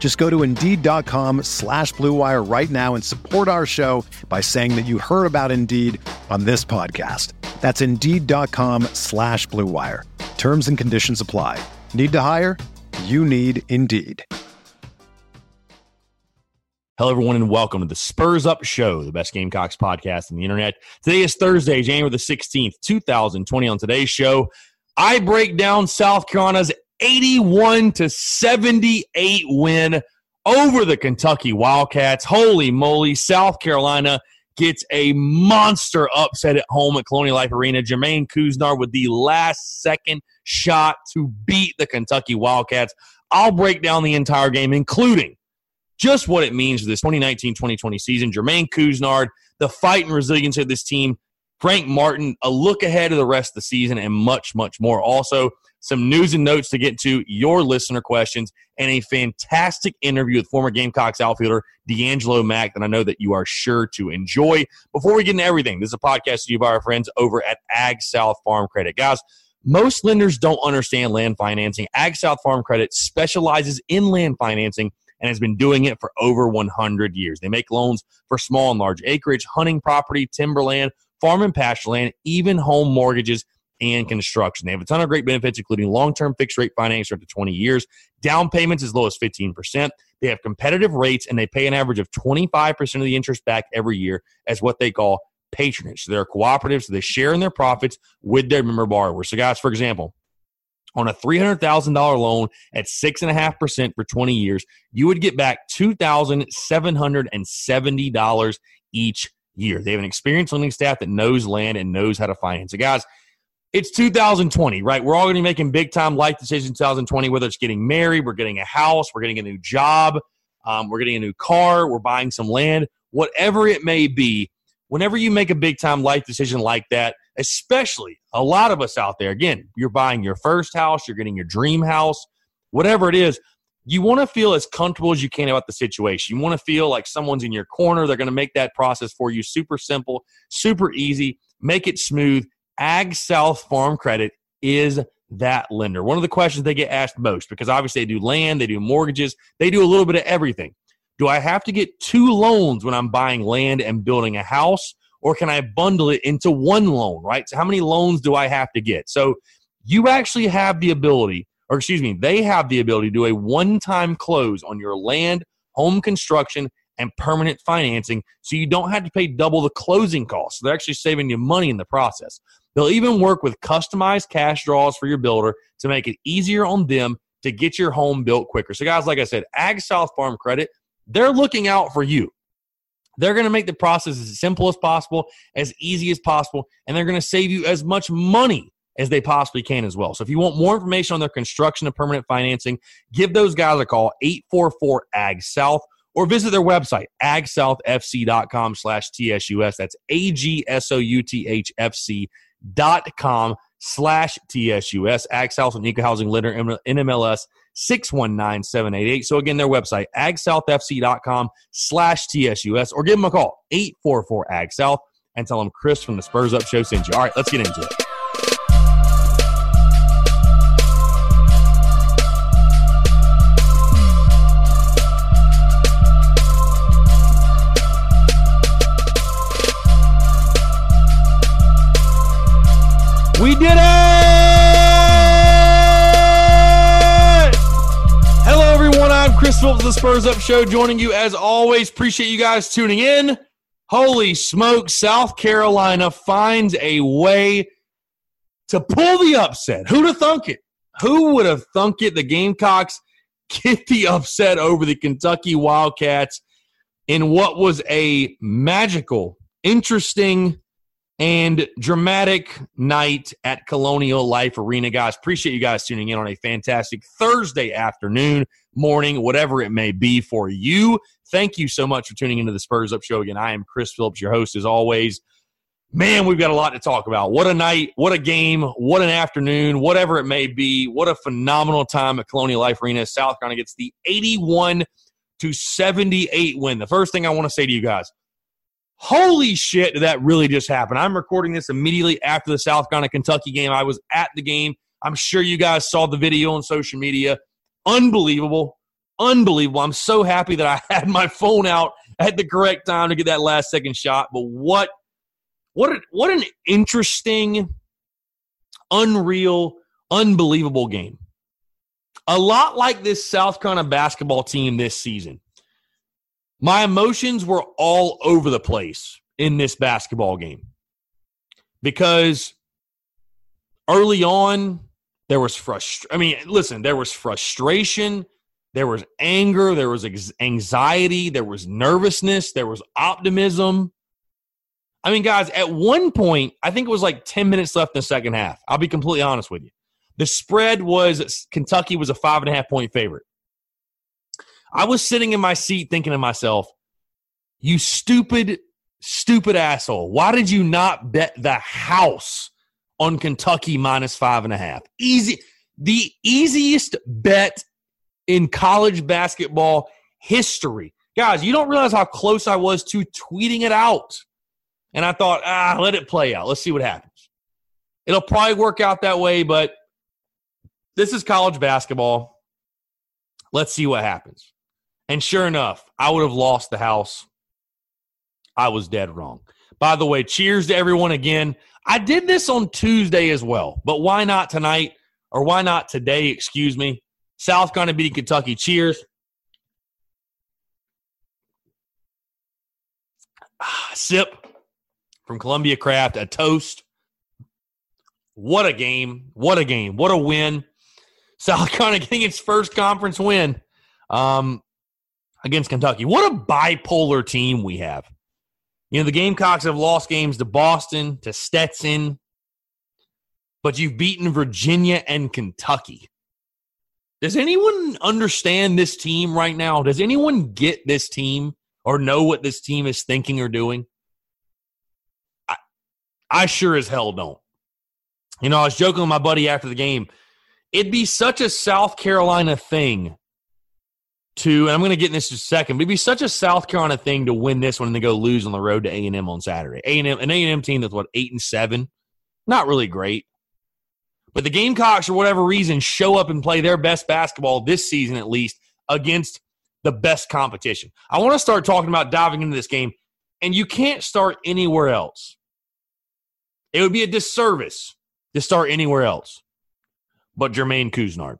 Just go to Indeed.com/Blue Wire right now and support our show by saying that you heard about Indeed on this podcast. That's Indeed.com/Blue Wire. Terms and conditions apply. Need to hire? You need Indeed. Hello, everyone, and welcome to the Spurs Up Show, the best Gamecocks podcast on the internet. Today is Thursday, January the 16th, 2020. On today's show, I break down South Carolina's 81-78 win over the Kentucky Wildcats. Holy moly, South Carolina gets a monster upset at home at Colonial Life Arena. Jermaine Couisnard with the last-second shot to beat the Kentucky Wildcats. I'll break down the entire game, including just what it means for this 2019-2020 season. Jermaine Couisnard, the fight and resilience of this team. Frank Martin, a look ahead of the rest of the season, and much, much more. Also, some news and notes to get to, your listener questions, and a fantastic interview with former Gamecocks outfielder DeAngelo Mack that I know that you are sure to enjoy. Before we get into everything, this is a podcast to you by our friends over at AgSouth Farm Credit. Guys, most lenders don't understand land financing. AgSouth Farm Credit specializes in land financing and has been doing it for over 100 years. They make loans for small and large acreage, hunting property, timberland, farm and pasture land, even home mortgages, and construction. They have a ton of great benefits, including long-term fixed-rate financing up to 20 years, down payments as low as 15%. They have competitive rates, and they pay an average of 25% of the interest back every year as what they call patronage. So they're cooperative, so they share in their profits with their member borrowers. So, guys, for example, on a $300,000 loan at 6.5% for 20 years, you would get back $2,770 each year. They have an experienced lending staff that knows land and knows how to finance. So, guys, it's 2020, right? We're all going to be making big-time life decisions in 2020, whether it's getting married, we're getting a house, we're getting a new job, we're getting a new car, we're buying some land, whatever it may be. Whenever you make a big-time life decision like that, especially a lot of us out there, again, you're buying your first house, you're getting your dream house, whatever it is, you want to feel as comfortable as you can about the situation. You want to feel like someone's in your corner. They're going to make that process for you super simple, super easy, make it smooth. AgSouth Farm Credit is that lender. One of the questions they get asked most, because obviously they do land, they do mortgages, they do a little bit of everything. Do I have to get two loans when I'm buying land and building a house, or can I bundle it into one loan, right? So how many loans do I have to get? So you actually have the ability, or excuse me, they have the ability to do a one-time close on your land, home construction, and permanent financing, so you don't have to pay double the closing costs. So they're actually saving you money in the process. They'll even work with customized cash draws for your builder to make it easier on them to get your home built quicker. So, guys, like I said, AgSouth Farm Credit, they're looking out for you. They're going to make the process as simple as possible, as easy as possible, and they're going to save you as much money as they possibly can as well. So if you want more information on their construction and permanent financing, give those guys a call, 844-AGSouth, or visit their website, agsouthfc.com/TSUS. That's AGSOUTHFC.com/TSUS. AgSouth's an equal housing lender, NMLS 619788. So again, their website, agsouthfc.com/TSUS, or give them a call, 844-AGSouth, and tell them Chris from the Spurs Up Show sent you. All right, let's get into it. We did it! Hello, everyone. I'm Chris Silva of the Spurs Up Show, joining you as always. Appreciate you guys tuning in. Holy smoke, South Carolina finds a way to pull the upset. Who'd have thunk it? Who would have thunk it? The Gamecocks get the upset over the Kentucky Wildcats in what was a magical, interesting, and dramatic night at Colonial Life Arena. Guys, appreciate you guys tuning in on a fantastic Thursday afternoon, morning, whatever it may be for you. Thank you so much for tuning into the Spurs Up Show. Again, I am Chris Phillips, your host as always. Man, we've got a lot to talk about. What a night, what a game, what an afternoon, whatever it may be. What a phenomenal time at Colonial Life Arena. South Carolina gets the 81-78 win. The first thing I want to say to you guys, holy shit, did that really just happen? I'm recording this immediately after the South Carolina-Kentucky game. I was at the game. I'm sure you guys saw the video on social media. Unbelievable. Unbelievable. I'm so happy that I had my phone out at the correct time to get that last-second shot. But what an interesting, unreal, unbelievable game. A lot like this South Carolina basketball team this season. My emotions were all over the place in this basketball game because early on there was frustration. I mean, listen, there was frustration, there was anger, there was anxiety, there was nervousness, there was optimism. I mean, guys, at one point, I think it was like 10 minutes left in the second half. I'll be completely honest with you. The spread was Kentucky was a 5.5-point favorite. I was sitting in my seat thinking to myself, you stupid, stupid asshole. Why did you not bet the house on Kentucky minus 5.5? Easy, the easiest bet in college basketball history. Guys, you don't realize how close I was to tweeting it out. And I thought, let it play out. Let's see what happens. It'll probably work out that way, but this is college basketball. Let's see what happens. And sure enough, I would have lost the house. I was dead wrong. By the way, cheers to everyone again. I did this on Tuesday as well, but why not tonight or why not today, excuse me. South Carolina beating Kentucky. Cheers. Sip from Columbia Craft, a toast. What a game. What a game. What a win. South Carolina getting its first conference win. Against Kentucky. What a bipolar team we have. You know, the Gamecocks have lost games to Boston, to Stetson, but you've beaten Virginia and Kentucky. Does anyone understand this team right now? Does anyone get this team or know what this team is thinking or doing? I sure as hell don't. You know, I was joking with my buddy after the game. It'd be such a South Carolina thing to, and I'm going to get in this in a second, but it'd be such a South Carolina thing to win this one and then go lose on the road to A&M on Saturday. An A&M team that's, 8-7? Not really great. But the Gamecocks, for whatever reason, show up and play their best basketball this season at least against the best competition. I want to start talking about diving into this game, and you can't start anywhere else. It would be a disservice to start anywhere else but Jermaine Couisnard.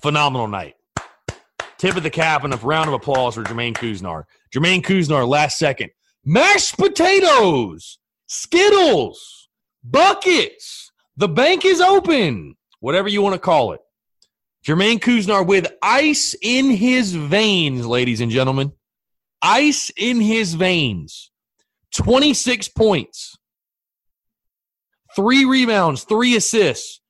Phenomenal night. Tip of the cap and a round of applause for Jermaine Couisnard. Jermaine Couisnard, last second. Mashed potatoes, Skittles, buckets. The bank is open, whatever you want to call it. Jermaine Couisnard with ice in his veins, ladies and gentlemen. Ice in his veins. 26 points, 3 rebounds, 3 assists.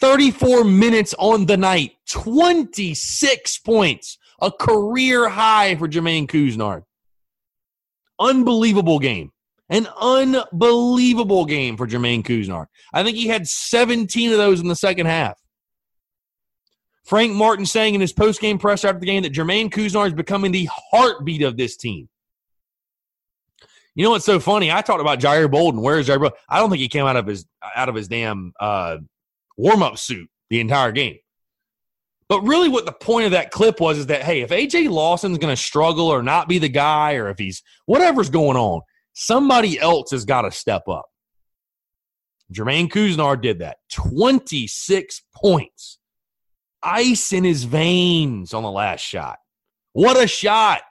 34 minutes on the night, 26 points, a career high for Jermaine Couisnard. Unbelievable game. An unbelievable game for Jermaine Couisnard. I think he had 17 of those in the second half. Frank Martin saying in his post-game presser after the game that Jermaine Couisnard is becoming the heartbeat of this team. You know what's so funny? I talked about Jair Bolden. Where is Jair Bolden? I don't think he came out of his damn warm-up suit the entire game. But really what the point of that clip was is that, hey, if A.J. Lawson's going to struggle or not be the guy or if he's whatever's going on, somebody else has got to step up. Jermaine Couisnard did that. 26 points. Ice in his veins on the last shot. What a shot.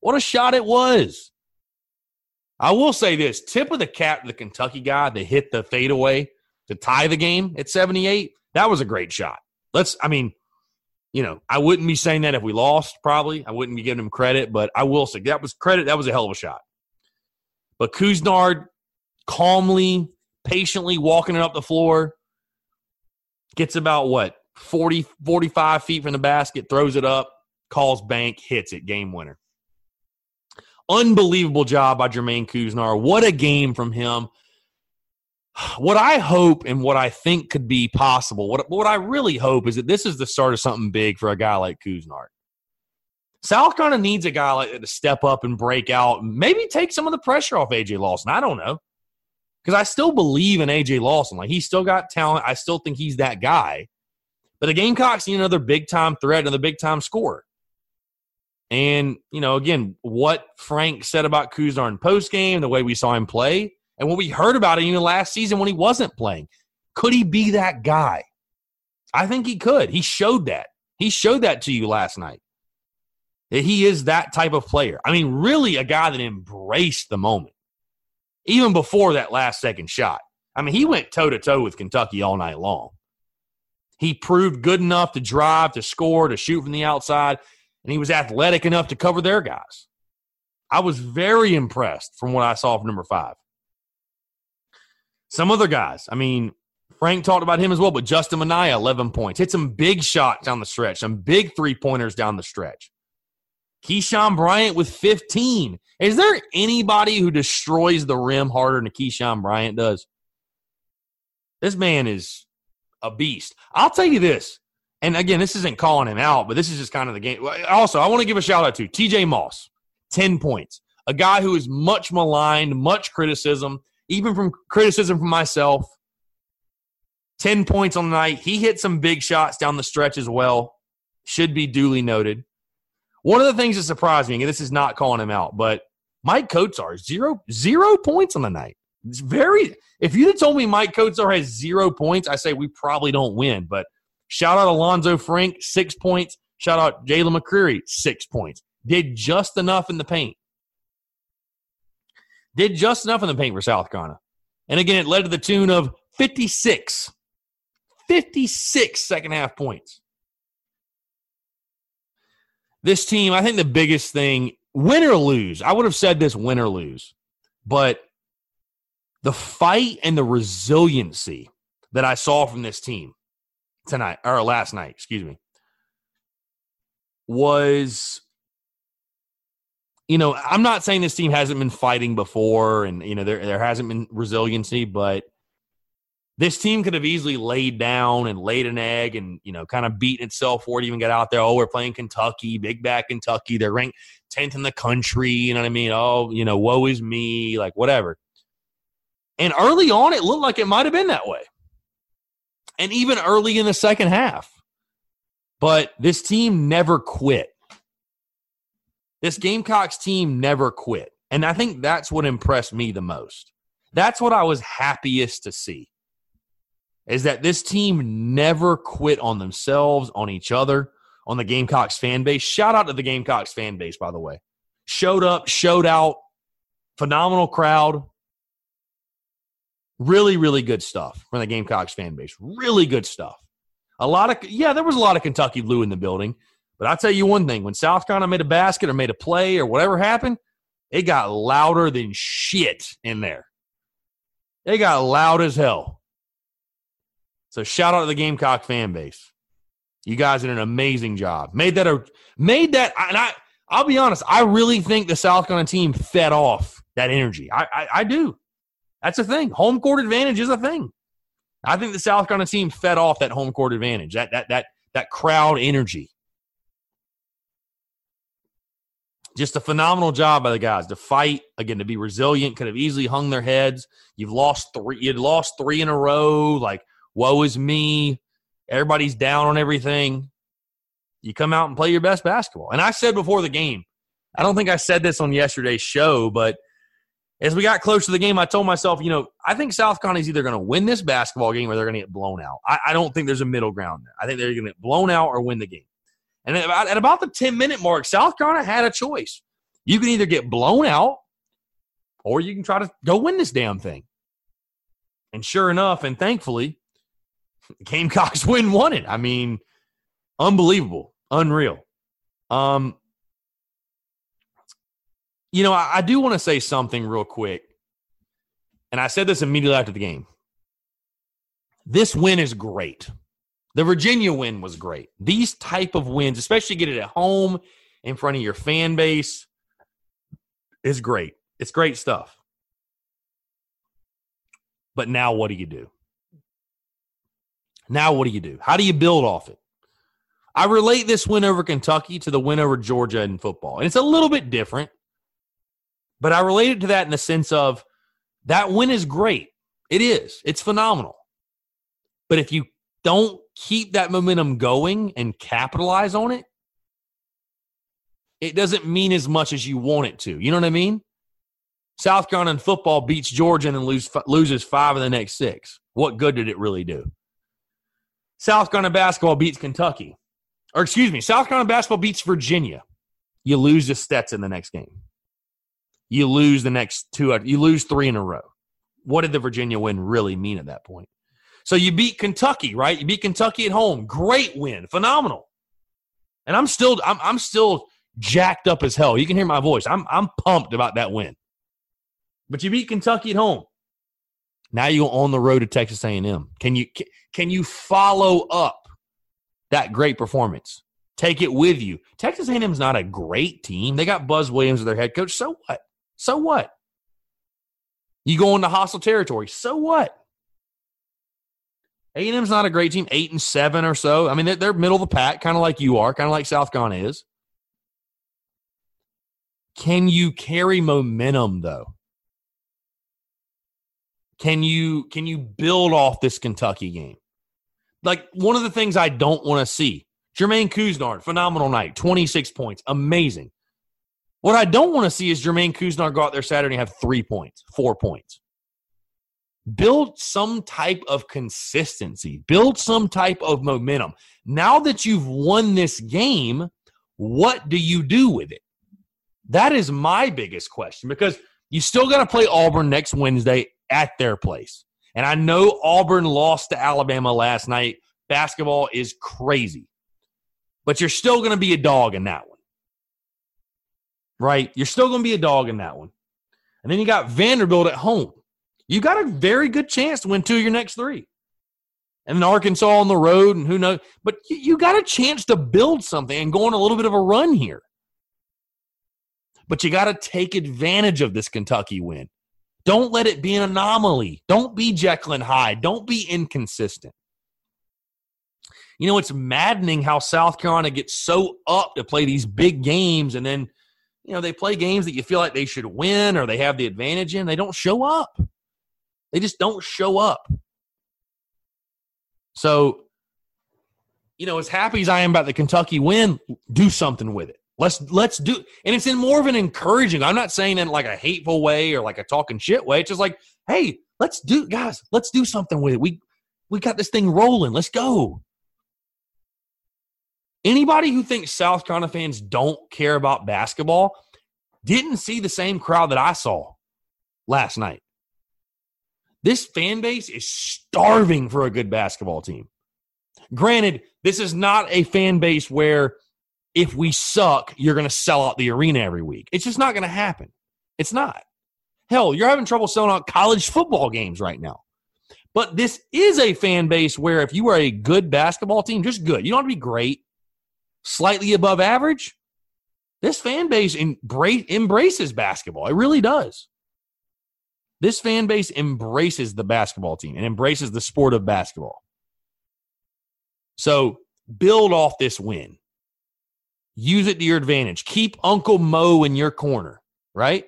What a shot it was. I will say this, tip of the cap to the Kentucky guy that hit the fadeaway. to tie the game at 78, that was a great shot. I wouldn't be saying that if we lost, probably. I wouldn't be giving him credit, but I will say that was credit. That was a hell of a shot. But Couisnard calmly, patiently walking it up the floor, gets about, 45 feet from the basket, throws it up, calls bank, hits it, game winner. Unbelievable job by Jermaine Couisnard. What a game from him. What I hope and what I think could be possible, what I really hope is that this is the start of something big for a guy like Couisnard. South Carolina needs a guy like that to step up and break out, and maybe take some of the pressure off A.J. Lawson. I don't know, because I still believe in A.J. Lawson. He's still got talent. I still think he's that guy. But the Gamecocks need another big-time threat, another big-time scorer. And, again, what Frank said about Couisnard in postgame, the way we saw him play, and what we heard about him last season when he wasn't playing. Could he be that guy? I think he could. He showed that. He showed that to you last night. That he is that type of player. Really a guy that embraced the moment. Even before that last second shot. He went toe-to-toe with Kentucky all night long. He proved good enough to drive, to score, to shoot from the outside, and he was athletic enough to cover their guys. I was very impressed from what I saw from number 5. Some other guys, Frank talked about him as well, but Justin Minaya, 11 points. Hit some big shots down the stretch, some big three-pointers down the stretch. Keyshawn Bryant with 15. Is there anybody who destroys the rim harder than Keyshawn Bryant does? This man is a beast. I'll tell you this, and again, this isn't calling him out, but this is just kind of the game. Also, I want to give a shout-out to TJ Moss, 10 points, a guy who is much maligned, much criticism, even from criticism from myself. 10 points on the night. He hit some big shots down the stretch as well. Should be duly noted. One of the things that surprised me, and this is not calling him out, but Mike Coats are 0 points on the night. It's if you had told me Mike Coats has 0 points, I say we probably don't win. But shout out Alonzo Frank, 6 points. Shout out Jalen McCreary, 6 points. Did just enough in the paint. Did just enough in the paint for South Carolina. And again, it led to the tune of 56 second-half points. This team, I think the biggest thing, win or lose, I would have said this, win or lose, but the fight and the resiliency that I saw from this team last night, was, I'm not saying this team hasn't been fighting before and, there hasn't been resiliency, but this team could have easily laid down and laid an egg and, kind of beaten itself for it, even got out there. Oh, we're playing Kentucky, big bad Kentucky. They're ranked 10th in the country. Oh, woe is me, whatever. And early on, it looked like it might have been that way. And even early in the second half. But this team never quit. This Gamecocks team never quit. And I think that's what impressed me the most. That's what I was happiest to see. Is that this team never quit on themselves, on each other, on the Gamecocks fan base. Shout out to the Gamecocks fan base, by the way. Showed up, showed out, phenomenal crowd. Really, really good stuff from the Gamecocks fan base. Really good stuff. There was a lot of Kentucky blue in the building. But I'll tell you one thing. When South Carolina made a basket or made a play or whatever happened, it got louder than shit in there. It got loud as hell. So shout out to the Gamecock fan base. You guys did an amazing job. I'll be honest, I really think the South Carolina team fed off that energy. I do. That's a thing. Home court advantage is a thing. I think the South Carolina team fed off that home court advantage, that crowd energy. Just a phenomenal job by the guys to fight, again, to be resilient, could have easily hung their heads. You'd lost 3 in a row, woe is me. Everybody's down on everything. You come out and play your best basketball. And I said before the game, I don't think I said this on yesterday's show, but as we got close to the game, I told myself, I think South Carolina is either going to win this basketball game or they're going to get blown out. I don't think there's a middle ground there. I think they're going to get blown out or win the game. And at about the 10-minute mark, South Carolina had a choice. You can either get blown out or you can try to go win this damn thing. And sure enough, and thankfully, Gamecocks win won it. I mean, unbelievable, unreal. You know, I do want to say something real quick. And I said this immediately after the game. This win is great. The Virginia win was great. These type of wins, especially get it at home in front of your fan base, is great. It's great stuff. But now what do you do? Now what do you do? How do you build off it? I relate this win over Kentucky to the win over Georgia in football. And it's a little bit different. But I relate it to that in the sense of that win is great. It is. It's phenomenal. But if you don't keep that momentum going and capitalize on it, it doesn't mean as much as you want it to. You know what I mean? South Carolina in football beats Georgia and loses 5 of the next 6. What good did it really do? South Carolina basketball beats Kentucky. Or excuse me, South Carolina basketball beats Virginia. You lose to Stetson in the next game. You lose the next 2. You lose 3 in a row. What did the Virginia win really mean at that point? So you beat Kentucky, right? You beat Kentucky at home. Great win. Phenomenal. And I'm still jacked up as hell. You can hear my voice. I'm pumped about that win. But you beat Kentucky at home. Now you're on the road to Texas A&M. Can you follow up that great performance? Take it with you. Texas A&M is not a great team. They got Buzz Williams as their head coach. So what? So what? You go into hostile territory. So what? A&M's not a great team, 8-7 or so. I mean, they're middle of the pack, kind of like you are, kind of like South Carolina is. Can you carry momentum, though? Can you build off this Kentucky game? Like, one of the things I don't want to see, Jermaine Couisnard, phenomenal night, 26 points, amazing. What I don't want to see is Jermaine Couisnard go out there Saturday and have 3 points, 4 points. Build some type of consistency. Build some type of momentum. Now that you've won this game, what do you do with it? That is my biggest question, because you still got to play Auburn next Wednesday at their place. And I know Auburn lost to Alabama last night. Basketball is crazy. But you're still going to be a dog in that one. Right? You're still going to be a dog in that one. And then you got Vanderbilt at home. You got a very good chance to win 2 of your next 3. And then Arkansas on the road, and who knows. But you got a chance to build something and go on a little bit of a run here. But you got to take advantage of this Kentucky win. Don't let it be an anomaly. Don't be Jekyll and Hyde. Don't be inconsistent. You know, it's maddening how South Carolina gets so up to play these big games, and then, you know, they play games that you feel like they should win or they have the advantage in. They don't show up. They just don't show up. So, you know, as happy as I am about the Kentucky win, do something with it. Let's do – and it's in more of an encouraging – I'm not saying in like a hateful way or like a talking shit way. It's just like, hey, let's do – guys, let's do something with it. We got this thing rolling. Let's go. Anybody who thinks South Carolina fans don't care about basketball didn't see the same crowd that I saw last night. This fan base is starving for a good basketball team. Granted, this is not a fan base where if we suck, you're going to sell out the arena every week. It's just not going to happen. It's not. Hell, you're having trouble selling out college football games right now. But this is a fan base where if you are a good basketball team, just good. You don't have to be great, slightly above average. This fan base embraces basketball. It really does. This fan base embraces the basketball team and embraces the sport of basketball. So build off this win. Use it to your advantage. Keep Uncle Mo in your corner, right?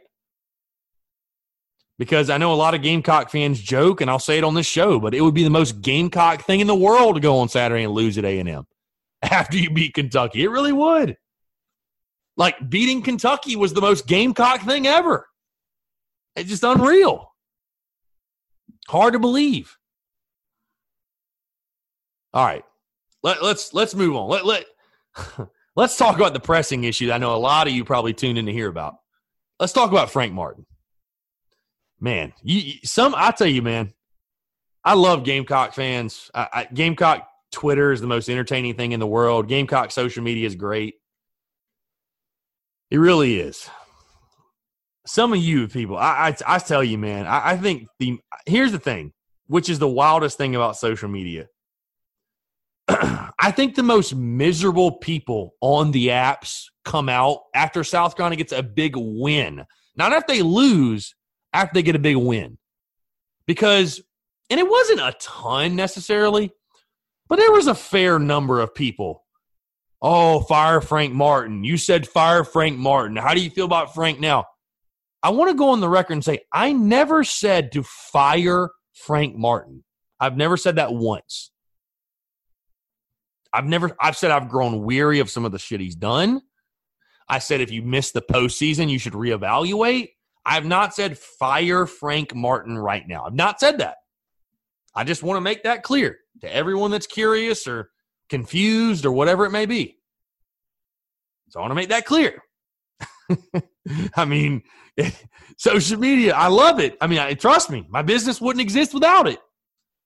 Because I know a lot of Gamecock fans joke, and I'll say it on this show, but it would be the most Gamecock thing in the world to go on Saturday and lose at A&M after you beat Kentucky. It really would. Like, beating Kentucky was the most Gamecock thing ever. It's just unreal. Hard to believe. All right. Let's move on. Let's talk about the pressing issues. I know a lot of you probably tuned in to hear about. Let's talk about Frank Martin. Man, I tell you, man, I love Gamecock fans. Gamecock Twitter is the most entertaining thing in the world. Gamecock social media is great. It really is. Some of you people, I tell you, man, I think here's the thing, which is the wildest thing about social media. I think the most miserable people on the apps come out after South Carolina gets a big win. Not if they lose, after they get a big win. Because, and it wasn't a ton necessarily, but there was a fair number of people. Oh, fire Frank Martin. You said fire Frank Martin. How do you feel about Frank now? I want to go on the record and say I never said to fire Frank Martin. I've never said that once. I've said I've grown weary of some of the shit he's done. I said if you miss the postseason, you should reevaluate. I've not said fire Frank Martin right now. I've not said that. I just want to make that clear to everyone that's curious or confused or whatever it may be. So I want to make that clear. I mean, social media, I love it. I mean, trust me, my business wouldn't exist without it.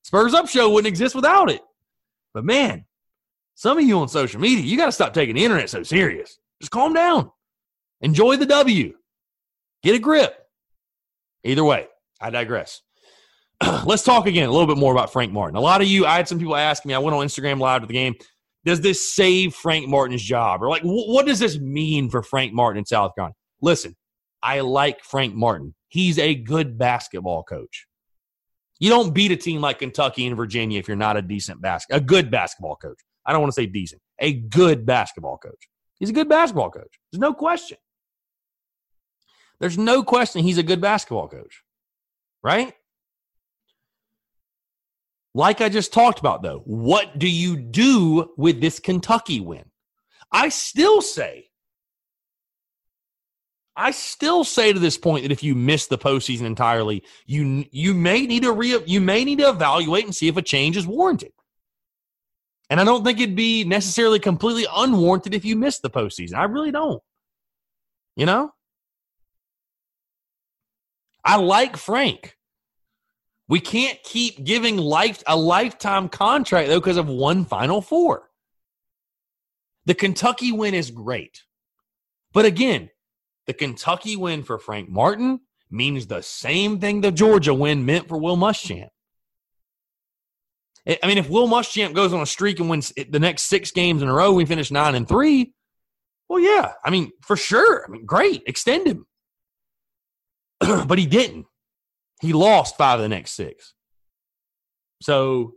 Spurs Up Show wouldn't exist without it. But, man, some of you on social media, you got to stop taking the internet so serious. Just calm down. Enjoy the W. Get a grip. Either way, I digress. Let's talk again a little bit more about Frank Martin. A lot of you, I had some people ask me, I went on Instagram Live to the game, does this save Frank Martin's job? Or like, what does this mean for Frank Martin in South Carolina? Listen, I like Frank Martin. He's a good basketball coach. You don't beat a team like Kentucky and Virginia if you're not a good basketball coach. I don't want to say decent. A good basketball coach. He's a good basketball coach. There's no question. There's no question he's a good basketball coach, right? Like I just talked about, though, what do you do with this Kentucky win? I still say to this point that if you miss the postseason entirely, you may need to evaluate and see if a change is warranted. And I don't think it'd be necessarily completely unwarranted if you miss the postseason. I really don't. You know? I like Frank. We can't keep giving a lifetime contract, though, because of one Final Four. The Kentucky win is great. But again, the Kentucky win for Frank Martin means the same thing the Georgia win meant for Will Muschamp. I mean, if Will Muschamp goes on a streak and wins the next 6 games in a row, we finish 9-3, well, yeah, I mean, for sure. I mean, great, extend him. But he didn't. He lost 5 of the next 6. So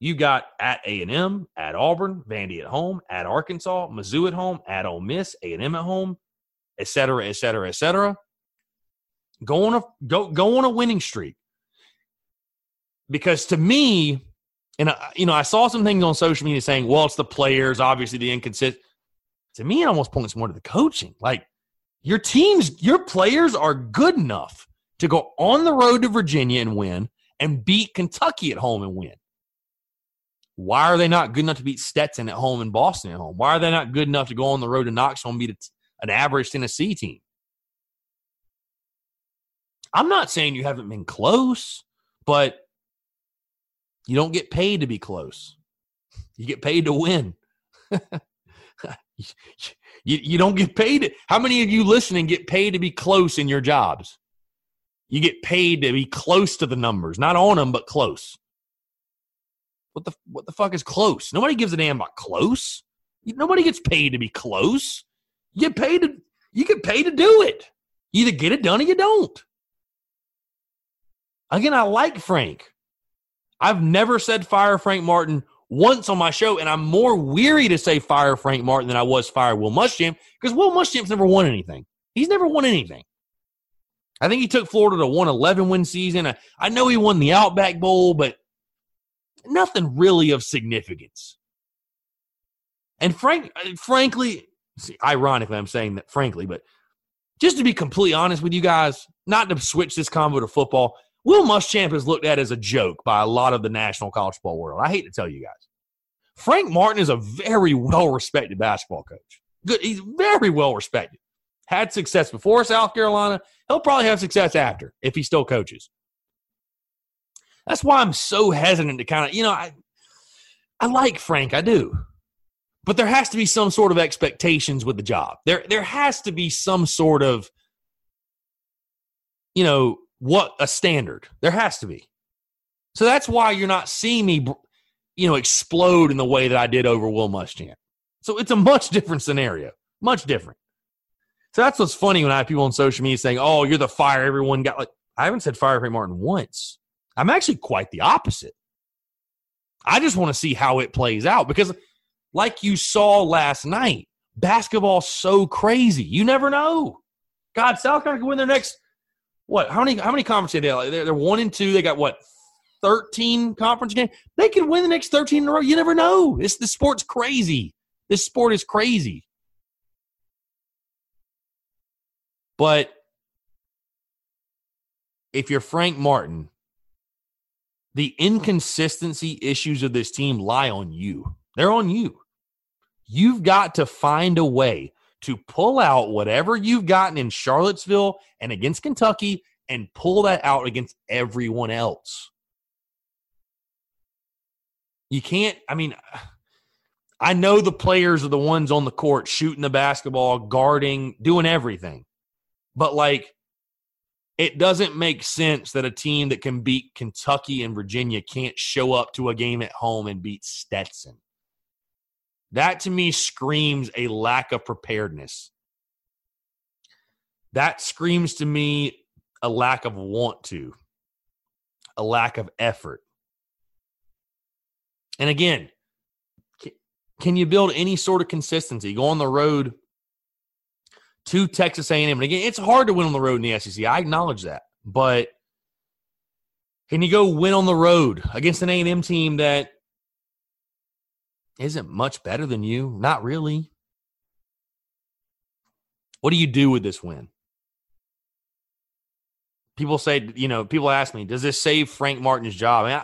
you got at A&M, at Auburn, Vandy at home, at Arkansas, Mizzou at home, at Ole Miss, A&M at home, et cetera, et cetera, et cetera. Go on a winning streak. Because to me, and I saw some things on social media saying, well, it's the players, obviously the inconsistent. To me, it almost points more to the coaching. Like your players are good enough to go on the road to Virginia and win and beat Kentucky at home and win. Why are they not good enough to beat Stetson at home and Boston at home? Why are they not good enough to go on the road to Knoxville and beat an average Tennessee team? I'm not saying you haven't been close, but you don't get paid to be close. You get paid to win. You don't get paid. How many of you listening get paid to be close in your jobs? You get paid to be close to the numbers, not on them, but close. What the fuck is close? Nobody gives a damn about close. Nobody gets paid to be close. You get paid to do it. You either get it done or you don't. Again, I like Frank. I've never said fire Frank Martin once on my show, and I'm more weary to say fire Frank Martin than I was fire Will Muschamp, because Will Muschamp's never won anything. He's never won anything. I think he took Florida to 11-win season. I know he won the Outback Bowl, but nothing really of significance. And ironically, I'm saying that frankly, but just to be completely honest with you guys, not to switch this combo to football, Will Muschamp is looked at as a joke by a lot of the national college football world. I hate to tell you guys. Frank Martin is a very well-respected basketball coach. Good, he's very well-respected. Had success before South Carolina. He'll probably have success after if he still coaches. That's why I'm so hesitant to kind of, you know, I like Frank, I do. But there has to be some sort of expectations with the job. There has to be some sort of, you know, what a standard. There has to be. So that's why you're not seeing me, you know, explode in the way that I did over Will Muschamp. So it's a much different scenario, much different. So that's what's funny when I have people on social media saying, oh, you're the fire everyone got. Like, I haven't said fire Frank Martin once. I'm actually quite the opposite. I just want to see how it plays out because like you saw last night, basketball's so crazy. You never know. God, South Carolina can win their next, what, how many conferences they have? They're 1-2. They got, what, 13 conference games? They could win the next 13 in a row. You never know. This sport's crazy. This sport is crazy. But if you're Frank Martin, the inconsistency issues of this team lie on you. They're on you. You've got to find a way to pull out whatever you've gotten in Charlottesville and against Kentucky and pull that out against everyone else. You can't, I mean, I know the players are the ones on the court shooting the basketball, guarding, doing everything. But, like, it doesn't make sense that a team that can beat Kentucky and Virginia can't show up to a game at home and beat Stetson. That, to me, screams a lack of preparedness. That screams to me a lack of want to, a lack of effort. And, again, can you build any sort of consistency? Go on the road to Texas A&M. And, again, it's hard to win on the road in the SEC. I acknowledge that. But can you go win on the road against an A&M team that isn't much better than you? Not really. What do you do with this win? People say, you know, people ask me, does this save Frank Martin's job? And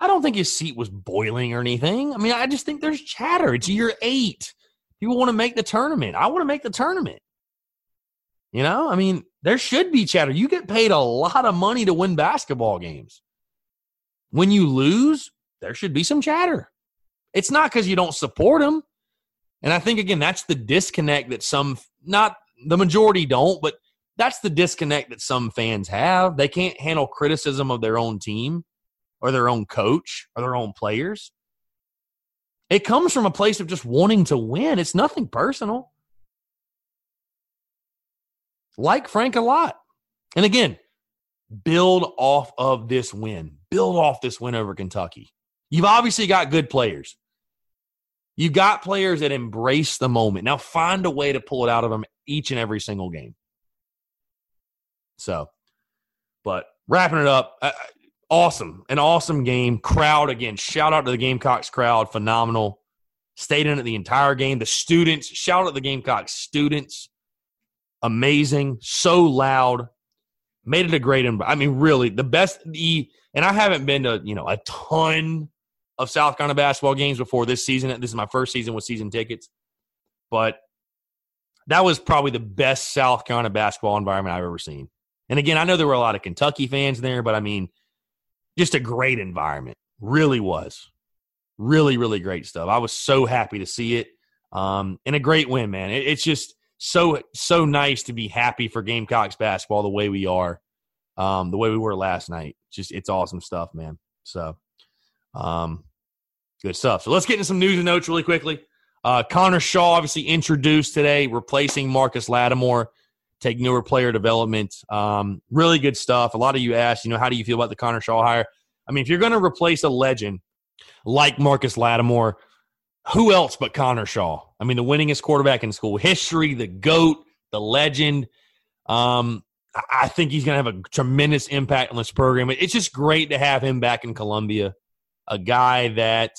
I don't think his seat was boiling or anything. I mean, I just think there's chatter. It's year 8. People want to make the tournament. I want to make the tournament. You know, I mean, there should be chatter. You get paid a lot of money to win basketball games. When you lose, there should be some chatter. It's not because you don't support them. And I think, again, that's the disconnect that some, not the majority don't, but that's the disconnect that some fans have. They can't handle criticism of their own team, or their own coach, or their own players. It comes from a place of just wanting to win. It's nothing personal. Like Frank a lot. And again, build off of this win. Build off this win over Kentucky. You've obviously got good players. You've got players that embrace the moment. Now find a way to pull it out of them each and every single game. So, but wrapping it up, An awesome game. Crowd, again, shout out to the Gamecocks crowd. Phenomenal. Stayed in it the entire game. The students, shout out to the Gamecocks students. Amazing. So loud. Made it a great environment. I mean, really, the best. And I haven't been to, you know, a ton of South Carolina basketball games before this season. This is my first season with season tickets. But that was probably the best South Carolina basketball environment I've ever seen. And, again, I know there were a lot of Kentucky fans there, but, I mean, just a great environment. Really was. Really, really great stuff. I was so happy to see it. And a great win, man. It's just so nice to be happy for Gamecocks basketball the way we are, the way we were last night. It's awesome stuff, man. So, good stuff. So let's get into some news and notes really quickly. Connor Shaw obviously introduced today, replacing Marcus Lattimore. Taking over player development. Really good stuff. A lot of you asked, you know, how do you feel about the Connor Shaw hire? I mean, if you're going to replace a legend like Marcus Lattimore, who else but Connor Shaw? I mean, the winningest quarterback in school history, the GOAT, the legend. I think he's going to have a tremendous impact on this program. It's just great to have him back in Columbia, a guy that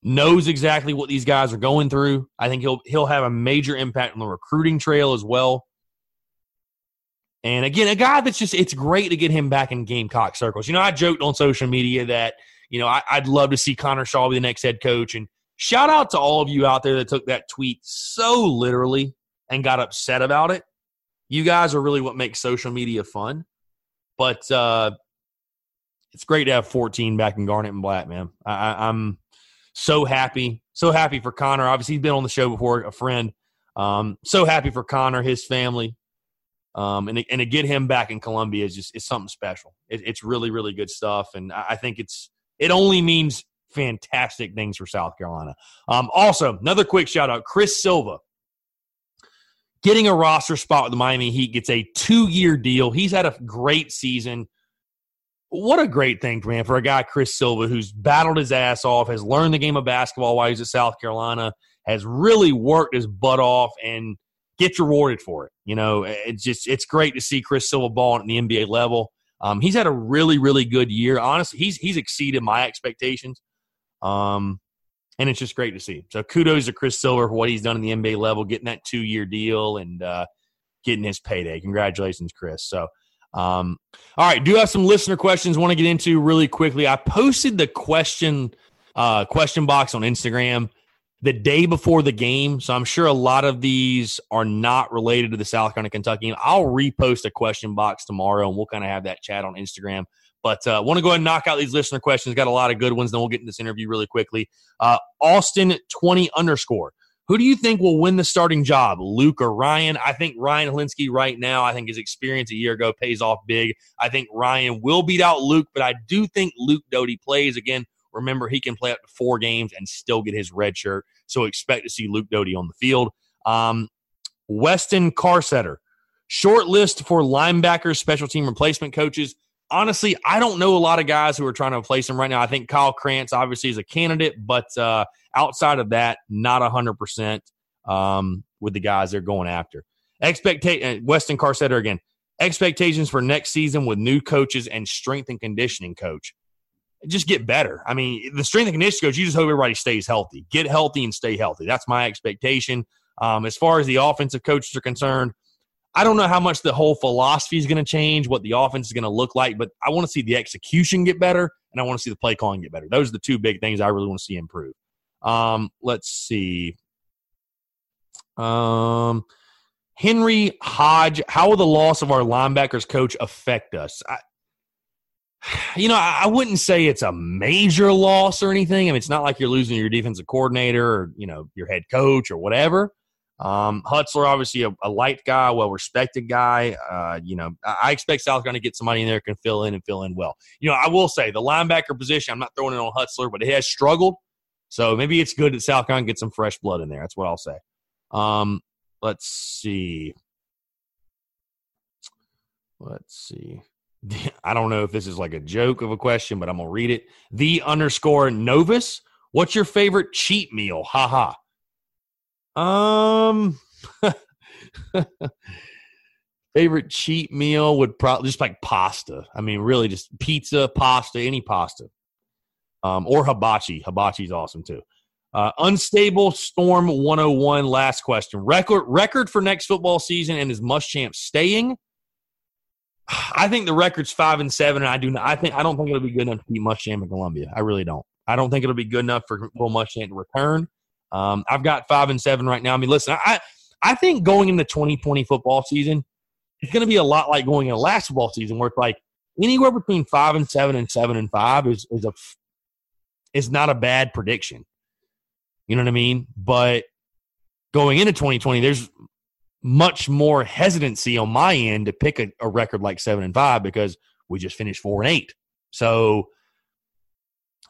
knows exactly what these guys are going through. I think he'll have a major impact on the recruiting trail as well. And, again, a guy that's just – it's great to get him back in Gamecock circles. You know, I joked on social media that, you know, I'd love to see Connor Shaw be the next head coach. And shout out to all of you out there that took that tweet so literally and got upset about it. You guys are really what makes social media fun. But it's great to have 14 back in Garnet and Black, man. I'm so happy for Connor. Obviously, he's been on the show before, a friend. So happy for Connor, his family. And to get him back in Columbia is just something special. It's really, really good stuff. And I think it only means fantastic things for South Carolina. Also, another quick shout-out, Chris Silva. Getting a roster spot with the Miami Heat, gets a 2-year deal. He's had a great season. What a great thing, man, for a guy, Chris Silva, who's battled his ass off, has learned the game of basketball while he's at South Carolina, has really worked his butt off, and gets rewarded for it. You know, it's great to see Chris Silva balling at the NBA level. He's had a really, really good year. Honestly, he's exceeded my expectations. And it's just great to see him. So kudos to Chris Silver for what he's done in the NBA level, getting that 2-year deal and getting his payday. Congratulations, Chris. So, all right, do have some listener questions I want to get into really quickly. I posted the question box on Instagram the day before the game, so I'm sure a lot of these are not related to the South Carolina-Kentucky game. I'll repost a question box tomorrow, and we'll kind of have that chat on Instagram. But I want to go ahead and knock out these listener questions. Got a lot of good ones. Then we'll get into this interview really quickly. Austin20_. Who do you think will win the starting job, Luke or Ryan? I think Ryan Helinski right now. I think his experience a year ago pays off big. I think Ryan will beat out Luke, but I do think Luke Doty plays. Again, remember, he can play up to 4 games and still get his red shirt. So expect to see Luke Doty on the field. Weston Carsetter. Short list for linebackers, special team replacement coaches. Honestly, I don't know a lot of guys who are trying to replace him right now. I think Kyle Krantz obviously is a candidate, but outside of that, not 100% with the guys they're going after. Weston Carsetter again. Expectations for next season with new coaches and strength and conditioning coach. Just get better. I mean, the strength and conditioning coach, you just hope everybody stays healthy. Get healthy and stay healthy. That's my expectation. As far as the offensive coaches are concerned, I don't know how much the whole philosophy is going to change, what the offense is going to look like, but I want to see the execution get better, and I want to see the play calling get better. Those are the two big things I really want to see improve. Let's see. Henry Hodge, how will the loss of our linebackers coach affect us? I wouldn't say it's a major loss or anything. I mean, it's not like you're losing your defensive coordinator or, your head coach or whatever. Hutzler, obviously a light guy, well-respected guy. I expect South Carolina to get somebody in there who can fill in well. I will say the linebacker position, I'm not throwing it on Hutzler, but it has struggled. So maybe it's good that South Carolina gets some fresh blood in there. That's what I'll say. Let's see. I don't know if this is like a joke of a question, but I'm going to read it. The_Novus, what's your favorite cheat meal? Ha ha. Favorite cheat meal would probably just like pasta. I mean, really just pizza, pasta, any pasta. Or hibachi. Hibachi's awesome too. Unstable Storm 101, last question. Record for next football season, and is Muschamp staying? I think the record's 5-7, and I don't think it'll be good enough to beat Muschamp in Columbia. I really don't. I don't think it'll be good enough for Will Muschamp to return. I've got 5-7 right now. I mean, listen, I think going into 2020 football season, it's going to be a lot like going into last football season, where it's like anywhere between 5-7 and 7-5 is not a bad prediction. You know what I mean? But going into 2020, there's much more hesitancy on my end to pick a record like 7-5 because we just finished 4-8. So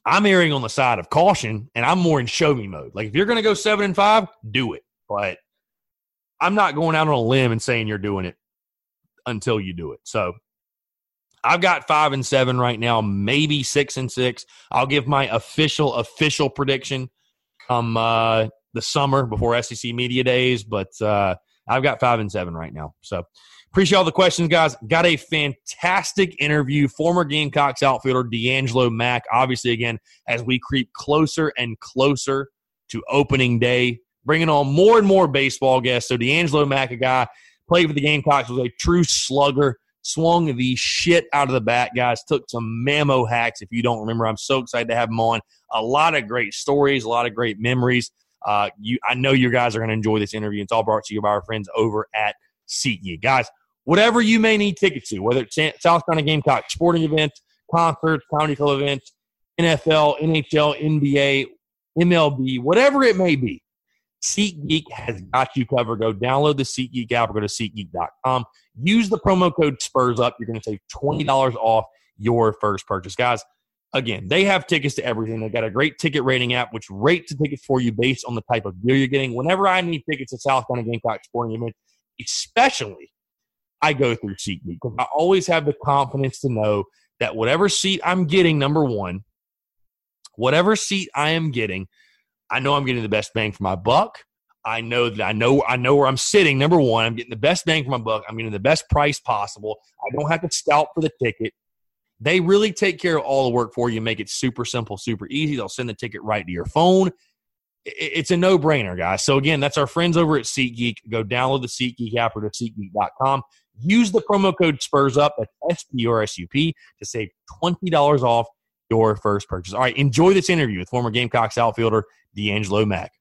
I'm erring on the side of caution, and I'm more in show me mode. Like, if you're going to go 7-5, do it. But I'm not going out on a limb and saying you're doing it until you do it. So I've got 5-7 right now, maybe 6-6. I'll give my official prediction come the summer before SEC Media Days, but I've got 5-7 right now. So appreciate all the questions, guys. Got a fantastic interview. Former Gamecocks outfielder DeAngelo Mack, obviously, again, as we creep closer and closer to opening day, bringing on more and more baseball guests. So DeAngelo Mack, a guy, played for the Gamecocks, was a true slugger, swung the shit out of the bat, guys, took some mammo hacks. If you don't remember, I'm so excited to have him on. A lot of great stories, a lot of great memories. I know you guys are going to enjoy this interview. It's all brought to you by our friends over at SeatGeek. Guys, whatever you may need tickets to, whether it's South Carolina Gamecock sporting event, concerts, comedy club events, NFL, NHL, NBA, MLB, whatever it may be. SeatGeek has got you covered. Go download the SeatGeek app or go to SeatGeek.com. Use the promo code SPURSUP. You're going to save $20 off your first purchase. Guys, again, they have tickets to everything. They've got a great ticket rating app, which rates the tickets for you based on the type of deal you're getting. Whenever I need tickets to South Carolina Gamecocks sporting events, especially, I go through SeatGeek because I always have the confidence to know that whatever seat I'm getting, number one, whatever seat I am getting, I know I'm getting the best bang for my buck. I know that I know where I'm sitting. Number one, I'm getting the best bang for my buck. I'm getting the best price possible. I don't have to scout for the ticket. They really take care of all the work for you, make it super simple, super easy. They'll send the ticket right to your phone. It's a no-brainer, guys. So, again, that's our friends over at SeatGeek. Go download the SeatGeek app or go to SeatGeek.com. Use the promo code SPURSUP at SPURSUP to save $20 off your first purchase. All right, enjoy this interview with former Gamecocks outfielder DeAngelo Mack.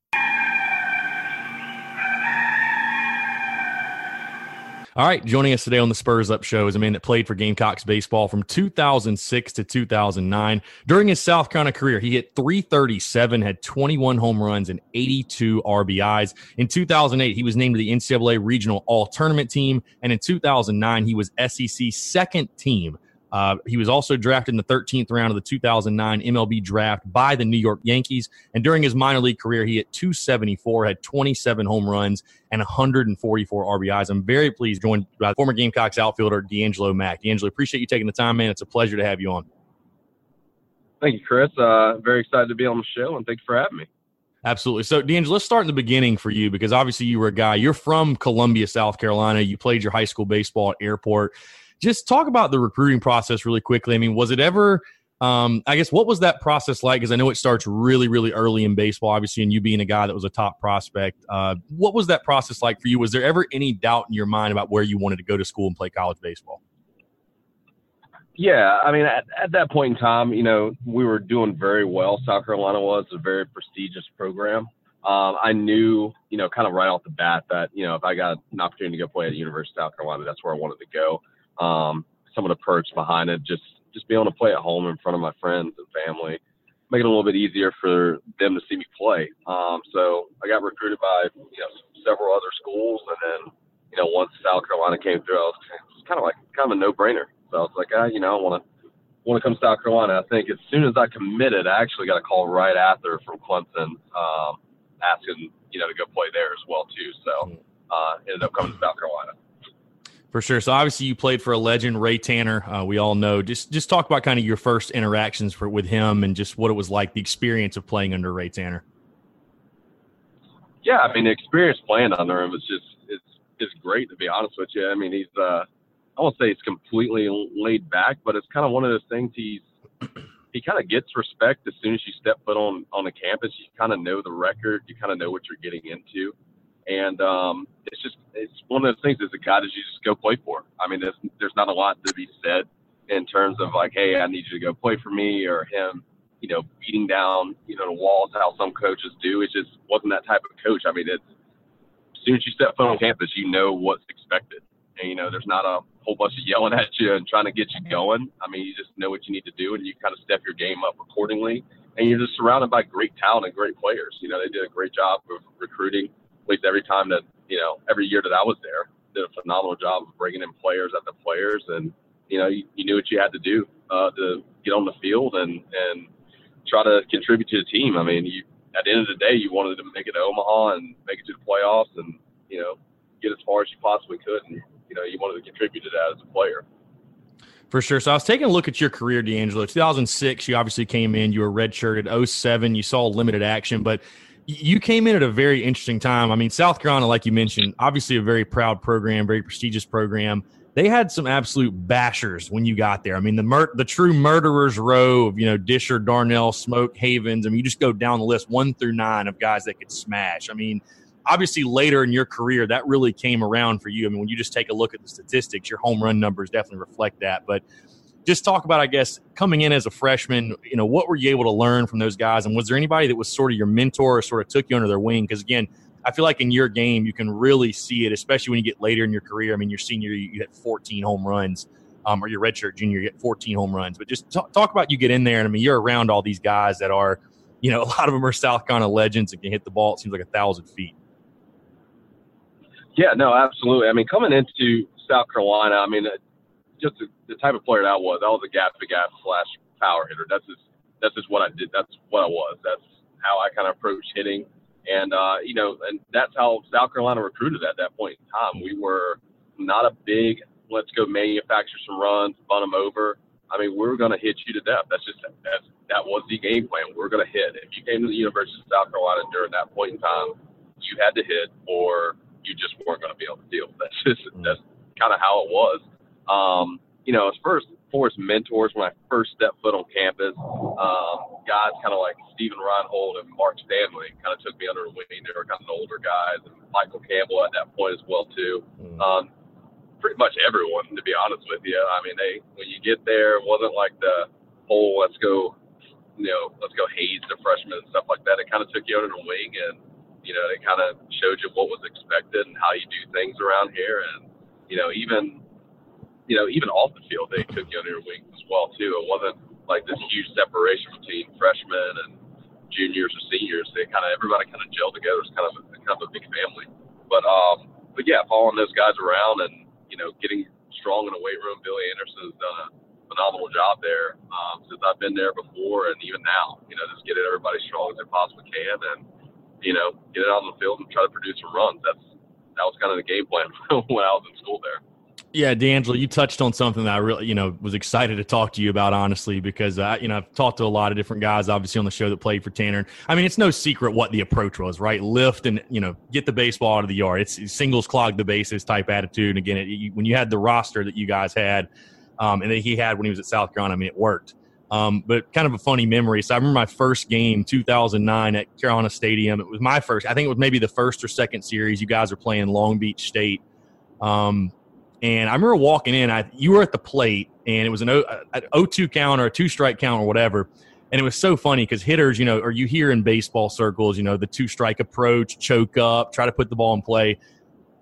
All right, joining us today on the Spurs Up Show is a man that played for Gamecocks baseball from 2006 to 2009. During his South Carolina career, he hit .337, had 21 home runs and 82 RBIs. In 2008, he was named to the NCAA Regional All-Tournament team, and in 2009, he was SEC second team. He was also drafted in the 13th round of the 2009 MLB draft by the New York Yankees. And during his minor league career, he hit .274, had 27 home runs and 144 RBIs. I'm very pleased joined by former Gamecocks outfielder DeAngelo Mack. DeAngelo, appreciate you taking the time, man. It's a pleasure to have you on. Thank you, Chris. Very excited to be on the show, and thanks for having me. Absolutely. So, DeAngelo, let's start in the beginning for you because obviously you were a guy. You're from Columbia, South Carolina. You played your high school baseball at Airport. Just talk about the recruiting process really quickly. I mean, was it ever, I guess, what was that process like? Because I know it starts really, really early in baseball, obviously, and you being a guy that was a top prospect. What was that process like for you? Was there ever any doubt in your mind about where you wanted to go to school and play college baseball? Yeah, I mean, at that point in time, you know, we were doing very well. South Carolina was a very prestigious program. I knew, you know, kind of right off the bat that, you know, if I got an opportunity to go play at the University of South Carolina, that's where I wanted to go. Some of the perks behind it, just being able to play at home in front of my friends and family, make it a little bit easier for them to see me play. So I got recruited by, you know, several other schools. And then, you know, once South Carolina came through, I was kind of a no-brainer. So I was like, you know, I want to come to South Carolina. I think as soon as I committed, I actually got a call right after from Clemson, asking, you know, to go play there as well too. So, ended up coming to South Carolina. For sure. So obviously you played for a legend, Ray Tanner. We all know. Just talk about kind of your first interactions with him and just what it was like, the experience of playing under Ray Tanner. Yeah, I mean, the experience playing under him is just it's great, to be honest with you. I mean, he's I won't say he's completely laid back, but it's kind of one of those things. He kind of gets respect as soon as you step foot on the campus. You kind of know the record. You kind of know what you're getting into. And it's one of those things as a guy that you just go play for. I mean, there's not a lot to be said in terms of like, hey, I need you to go play for me, or him, you know, beating down, you know, the walls, how some coaches do. It just wasn't that type of coach. I mean, it's as soon as you step foot on campus, you know what's expected. And, you know, there's not a whole bunch of yelling at you and trying to get you going. I mean, you just know what you need to do, and you kind of step your game up accordingly. And you're just surrounded by great talent and great players. You know, they did a great job of recruiting. At least every time that, you know, every year that I was there, did a phenomenal job of bringing in players after players. And, you know, you knew what you had to do to get on the field and try to contribute to the team. I mean, at the end of the day, you wanted to make it to Omaha and make it to the playoffs and, you know, get as far as you possibly could. And, you know, you wanted to contribute to that as a player. For sure. So I was taking a look at your career, DeAngelo. 2006, you obviously came in. You were redshirted. 07, you saw limited action. But you came in at a very interesting time. I mean, South Carolina, like you mentioned, obviously a very proud program, very prestigious program. They had some absolute bashers when you got there. I mean, the true murderers row of, you know, Disher, Darnell, Smoke, Havens. I mean, you just go down the list 1 through 9 of guys that could smash. I mean, obviously later in your career, that really came around for you. I mean, when you just take a look at the statistics, your home run numbers definitely reflect that. But just talk about, I guess, coming in as a freshman, you know, what were you able to learn from those guys? And was there anybody that was sort of your mentor or sort of took you under their wing? Because, again, I feel like in your game you can really see it, especially when you get later in your career. I mean, your senior year, you had 14 home runs. or your redshirt junior, you get 14 home runs. But just talk about you get in there, and I mean, you're around all these guys that are, you know, a lot of them are South Carolina legends and can hit the ball, it seems like 1,000 feet. Yeah, no, absolutely. I mean, coming into South Carolina, I mean, just the type of player that I was. I was a gas-to-gas/power hitter. That's just what I did. That's what I was. That's how I kind of approached hitting. And, you know, and that's how South Carolina recruited at that point in time. We were not a big, let's go manufacture some runs, bunt them over. I mean, we were going to hit you to death. That was the game plan. We were going to hit. If you came to the University of South Carolina during that point in time, you had to hit or you just weren't going to be able to deal. That's kind of how it was. You know, as far as mentors, when I first stepped foot on campus, guys kind of like Stephen Reinhold and Mark Stanley kind of took me under the wing. They were kind of older guys, and Michael Campbell at that point as well too. Pretty much everyone, to be honest with you. I mean, when you get there, it wasn't like the whole let's go haze the freshmen and stuff like that. It kind of took you under the wing, and you know, they kind of showed you what was expected and how you do things around here, and even off the field, they took you under your wing as well too. It wasn't like this huge separation between freshmen and juniors or seniors. They kind of everybody kind of gelled together. It's kind of a big family. But yeah, following those guys around and getting strong in the weight room. Billy Anderson's done a phenomenal job there since I've been there before and even now. Just getting everybody strong as they possibly can and, get it out on the field and try to produce some runs. That was kind of the game plan when I was in school there. Yeah, DeAngelo, you touched on something that I really, was excited to talk to you about, honestly, because, I've talked to a lot of different guys, obviously, on the show that played for Tanner. I mean, it's no secret what the approach was, right? Lift and, get the baseball out of the yard. It's singles clog the bases type attitude. And again, when you had the roster that you guys had and that he had when he was at South Carolina, I mean, it worked. But kind of a funny memory. So I remember my first game, 2009 at Carolina Stadium. It was my first. I think it was maybe the first or second series. You guys were playing Long Beach State. And I remember walking in, you were at the plate, and it was an 0-2 count or a two-strike count or whatever. And it was so funny because hitters, or you hear in baseball circles, the two-strike approach, choke up, try to put the ball in play.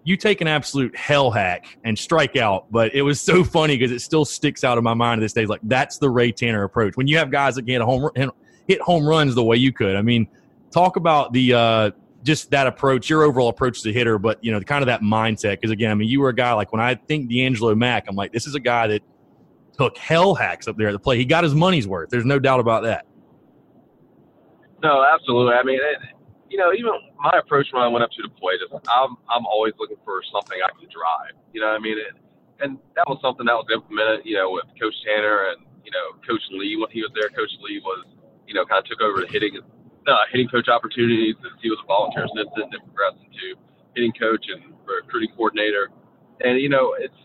You take an absolute hell hack and strike out. But it was so funny because it still sticks out of my mind to this day. Like, that's the Ray Tanner approach. When you have guys that can hit home runs the way you could. I mean, talk about the just that approach, your overall approach as a hitter, but, kind of that mindset. Because, again, I mean, you were a guy like when I think DeAngelo Mack, I'm like, this is a guy that took hell hacks up there at the plate. He got his money's worth. There's no doubt about that. No, absolutely. I mean, even my approach when I went up to the plate is I'm always looking for something I can drive. You know what I mean? And that was something that was implemented, with Coach Tanner and, Coach Lee when he was there. Coach Lee was, kind of took over the hitting coach opportunities as he was a volunteer assistant and progressed into hitting coach and recruiting coordinator. And, it's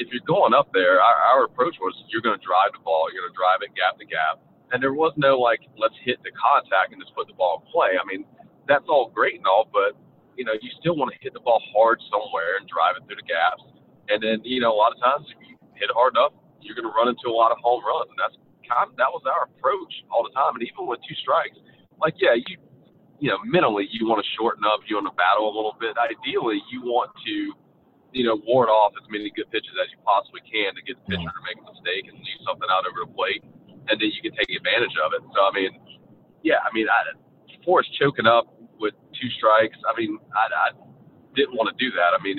if you're going up there, our approach was you're going to drive the ball, you're going to drive it gap to gap. And there was no, like, let's hit the contact and just put the ball in play. I mean, that's all great and all, but, you still want to hit the ball hard somewhere and drive it through the gaps. And then, a lot of times if you hit hard enough, you're going to run into a lot of home runs. And that was our approach all the time. And even with two strikes, like, yeah, you mentally you want to shorten up, you want to battle a little bit. Ideally, you want to, ward off as many good pitches as you possibly can to get the pitcher to make a mistake and leave something out over the plate, and then you can take advantage of it. So, force choking up with two strikes, I didn't want to do that. I mean,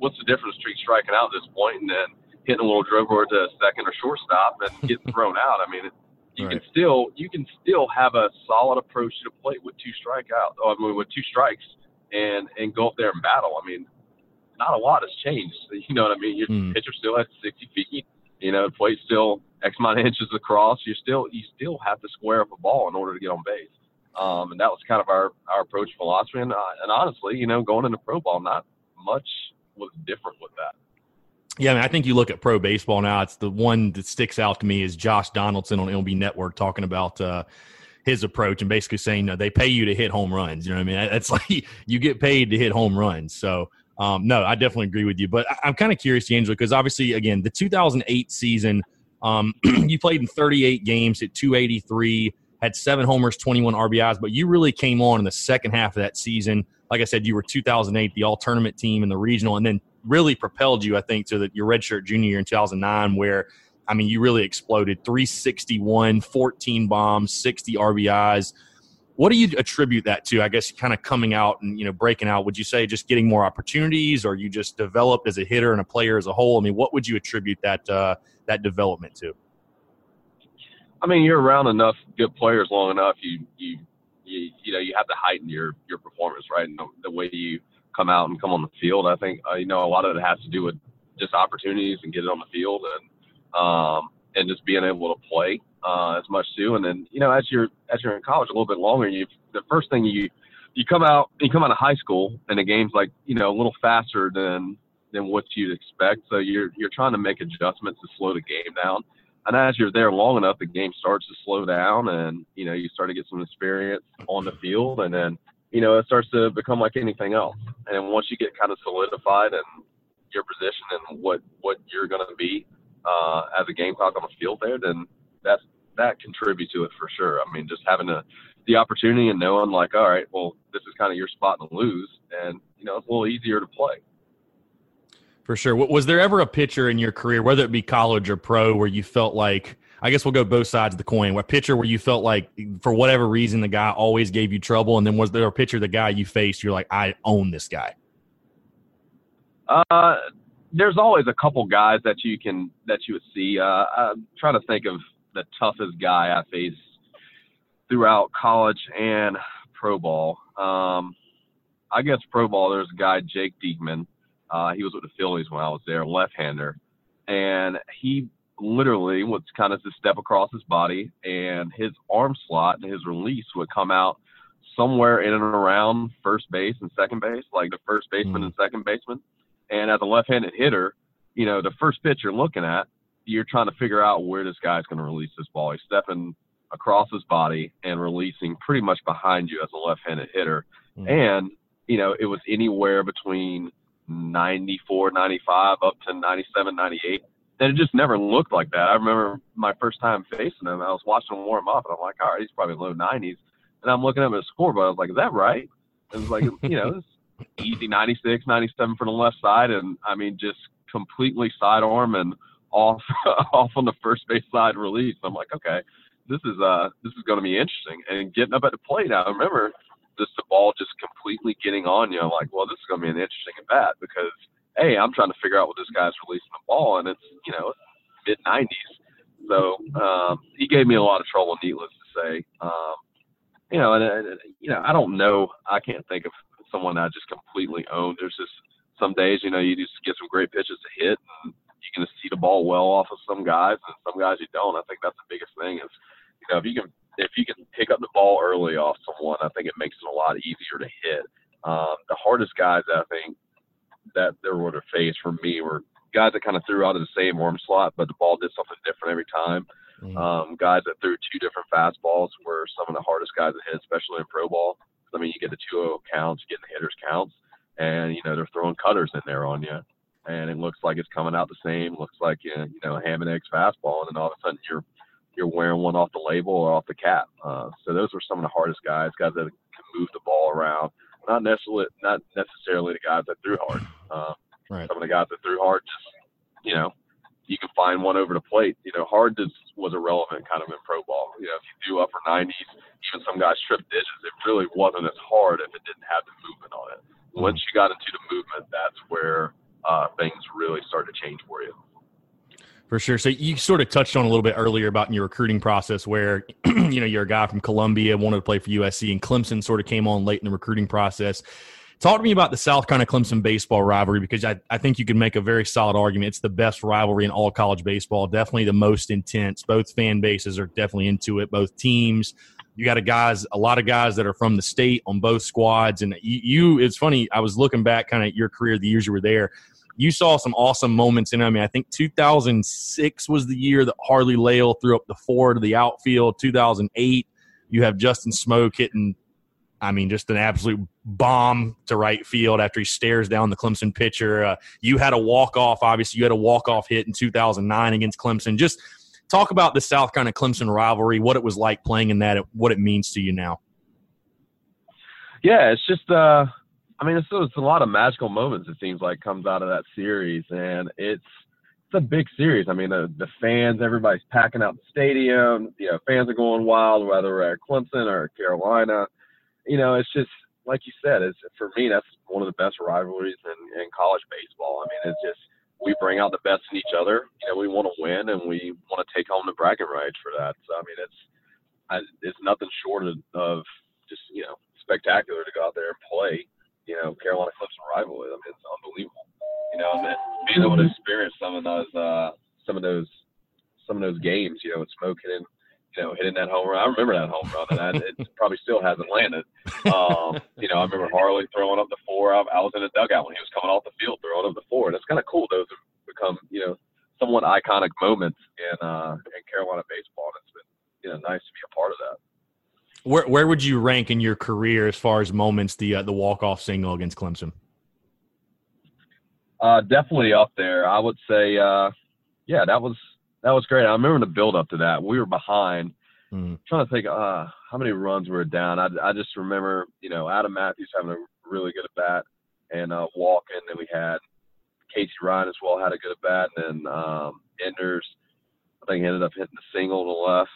what's the difference between striking out at this point and then hitting a little driver to second or shortstop and getting thrown out? I mean, You can still have a solid approach to the plate with two strikes and go up there and battle. I mean, not a lot has changed. You know what I mean? Your pitcher still at 60 feet. The plate's still X amount of inches across. You still have to square up a ball in order to get on base. And that was kind of our approach philosophy. And honestly, going into pro ball, not much was different with that. Yeah, I think you look at pro baseball now, it's the one that sticks out to me is Josh Donaldson on MLB Network talking about his approach and basically saying, they pay you to hit home runs. You know what I mean? It's like you get paid to hit home runs. So, no, I definitely agree with you. But I'm kind of curious, DeAngelo, because obviously, again, the 2008 season, you played in 38 games, hit .283, had 7 homers, 21 RBIs, but you really came on in the second half of that season. Like I said, you were 2008, the all-tournament team in the regional, and then really propelled you, I think, to your redshirt junior year in 2009 where, I mean, you really exploded. 361, 14 bombs, 60 RBIs. What do you attribute that to? I guess kind of coming out and, breaking out. Would you say just getting more opportunities, or you just developed as a hitter and a player as a whole? I mean, what would you attribute that development to? I mean, you're around enough good players long enough. You have to heighten your performance, right? And the way you come out and come on the field, I think a lot of it has to do with just opportunities and getting on the field and just being able to play as much too. And then as you're in college a little bit longer, the first thing you come out of high school and the game's like a little faster than what you'd expect. So you're trying to make adjustments to slow the game down. And as you're there long enough, the game starts to slow down, and you start to get some experience on the field, and then it starts to become like anything else. And once you get kind of solidified in your position and what you're going to be as a Gamecock on the field there, then that contributes to it for sure. I mean, just having the opportunity and knowing like, all right, well, this is kind of your spot to lose, and it's a little easier to play. For sure. Was there ever a pitcher in your career, whether it be college or pro, where you felt like, I guess we'll go both sides of the coin, a pitcher where you felt like for whatever reason the guy always gave you trouble, and then was there a pitcher, the guy you faced, you're like, I own this guy? There's always a couple guys that you would see. I'm trying to think of the toughest guy I faced throughout college and pro ball. I guess pro ball, there's a guy, Jake Diekman. He was with the Phillies when I was there, left-hander. And he literally would kind of just step across his body, and his arm slot and his release would come out somewhere in and around first base and second base, like the first baseman and second baseman. And as a left-handed hitter, the first pitch you're looking at, you're trying to figure out where this guy's going to release this ball. He's stepping across his body and releasing pretty much behind you as a left-handed hitter. And, it was anywhere between 94, 95, up to 97, 98. And it just never looked like that. I remember my first time facing him, I was watching him warm up, and I'm like, all right, he's probably low 90s. And I'm looking up at his scoreboard. I was like, is that right? And it was like, it's easy 96, 97 from the left side. And, I mean, just completely sidearm and off on the first base side release. I'm like, okay, this is going to be interesting. And getting up at the plate, I remember – just the ball just completely getting on you. I'm like, well, this is going to be an interesting at bat because, hey, I'm trying to figure out what this guy's releasing the ball, and it's, mid-90s. So he gave me a lot of trouble, needless to say. I don't know. I can't think of someone that I just completely owned. There's just some days, you just get some great pitches to hit, and you can just see the ball well off of some guys, and some guys you don't. I think that's the biggest thing is, if you can pick up the ball early off someone, I think it makes it a lot easier to hit. The hardest guys I think that there were to face for me were guys that kind of threw out of the same arm slot, but the ball did something different every time. Guys that threw two different fastballs were some of the hardest guys to hit, especially in pro ball. I mean, you get the 2-0 counts, you get the hitters counts, and they're throwing cutters in there on you, and it looks like it's coming out the same. Looks like a ham and eggs fastball, and then all of a sudden you're wearing one off the label or off the cap. So those were some of the hardest guys that can move the ball around. Not necessarily the guys that threw hard. Right. Some of the guys that threw hard, just, you can find one over the plate. Hard just was irrelevant kind of in pro ball. If you threw upper 90s, even some guys stripped digits, it really wasn't as hard if it didn't have the movement on it. Once you got into the movement, that's where things really started to change for you. For sure. So you sort of touched on a little bit earlier about in your recruiting process where, you're a guy from Columbia, wanted to play for USC, and Clemson sort of came on late in the recruiting process. Talk to me about the South Carolina-Clemson baseball rivalry, because I think you could make a very solid argument. It's the best rivalry in all college baseball, definitely the most intense. Both fan bases are definitely into it, both teams. You got a lot of guys that are from the state on both squads. And it's funny, I was looking back kind of at your career, the years you were there. You saw some awesome moments in it. I mean, I think 2006 was the year that Harley Lail threw up the four to the outfield. 2008, you have Justin Smoke hitting, just an absolute bomb to right field after he stares down the Clemson pitcher. You had a walk-off, obviously. You had a walk-off hit in 2009 against Clemson. Just talk about the South Carolina-Clemson rivalry, what it was like playing in that, what it means to you now. Yeah, it's just I mean, it's a lot of magical moments, it seems like, comes out of that series. And it's a big series. I mean, the fans, everybody's packing out the stadium. You know, fans are going wild, whether at Clemson or Carolina. You know, it's just, like you said, it's, for me, that's one of the best rivalries in college baseball. I mean, it's just, we bring out the best in each other. You know, we want to win, and we want to take home the bragging rights for that. So, I mean, it's nothing short of just, you know, spectacular to go out there and play. You know, Carolina Clemson rivalry. I mean, it's unbelievable. You know, and then being able to experience some of those games. You know, with Smoke hitting, you know, hitting that home run. I remember that home run, and it probably still hasn't landed. You know, I remember Harley throwing up the four. I was in a dugout when he was coming off the field throwing up the four, and it's kind of cool. Those have become, you know, somewhat iconic moments in Carolina baseball, and it's been, you know, nice to be a part of that. Where would you rank in your career as far as moments, the walk-off single against Clemson? Definitely up there. I would say, yeah, that was great. I remember the build-up to that. We were behind. I'm trying to think how many runs we were down. I just remember, you know, Adam Matthews having a really good at-bat and walking. Then we had Casey Ryan as well had a good at-bat. And then Enders, I think, ended up hitting the single to the left.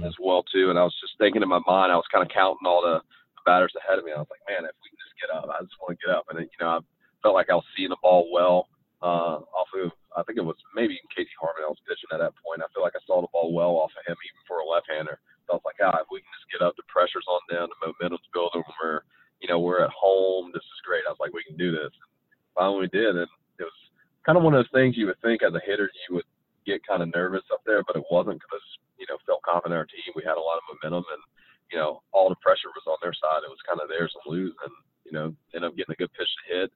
As well too, and I was just thinking in my mind, I was kind of counting all the batters ahead of me. I was like, man, if we can just get up, I just want to get up. And then, you know, I felt like I was seeing the ball well off of, I think it was maybe even Casey Harmon I was pitching at that point. I feel like I saw the ball well off of him, even for a left-hander. So I was like, ah, if we can just get up, the pressure's on them, the momentum's building, we're, you know, we're at home, this is great. I was like, we can do this. And finally we did, and it was kind of one of those things you would think as a hitter you would get kind of nervous up there, but it wasn't, because, you know, felt confident in our team. We had a lot of momentum, and, you know, all the pressure was on their side. It was kind of theirs to lose, and, you know, end up getting a good pitch to hit,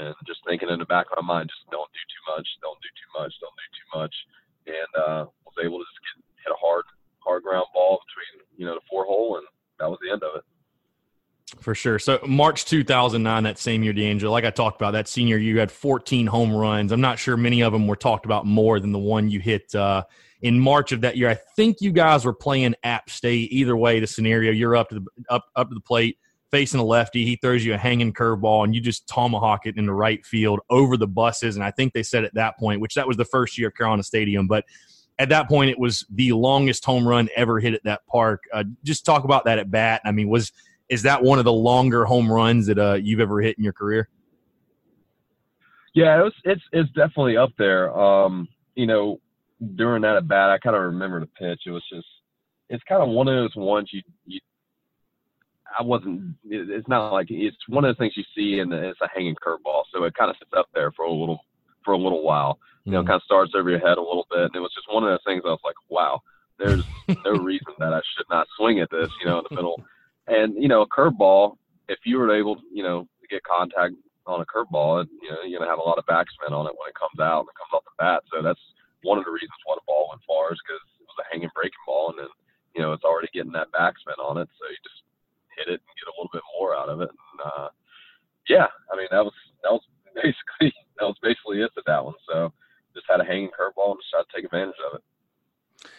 and just thinking in the back of my mind, just don't do too much, and was able to just hit a hard ground ball between, you know, the four hole, and that was the end of it. For sure. So March 2009, that same year, DeAngelo, like I talked about, that senior year, you had 14 home runs. I'm not sure many of them were talked about more than the one you hit in March of that year. I think you guys were playing App State. Either way, the scenario, you're up to the plate, facing a lefty. He throws you a hanging curveball, and you just tomahawk it in the right field over the buses. And I think they said at that point, which that was the first year of Carolina Stadium, but at that point it was the longest home run ever hit at that park. Just talk about that at bat. I mean, is that one of the longer home runs that you've ever hit in your career? Yeah, it's definitely up there. You know, during that at bat, I kind of remember the pitch. It was just, it's kind of one of those ones it's not like, it's one of the things you see, and it's a hanging curveball. So it kind of sits up there for a little while, you know, kind of starts over your head a little bit. And it was just one of those things I was like, wow, there's no reason that I should not swing at this, you know, in the middle. And, you know, a curveball, if you were able to, you know, to get contact on a curveball, you know, you're going to have a lot of backspin on it when it comes out and it comes off the bat. So that's one of the reasons why the ball went far, is because it was a hanging breaking ball, and then, you know, it's already getting that backspin on it. So you just hit it and get a little bit more out of it. And, yeah, I mean, that was basically it to that one. So just had a hanging curveball and just tried to take advantage of it.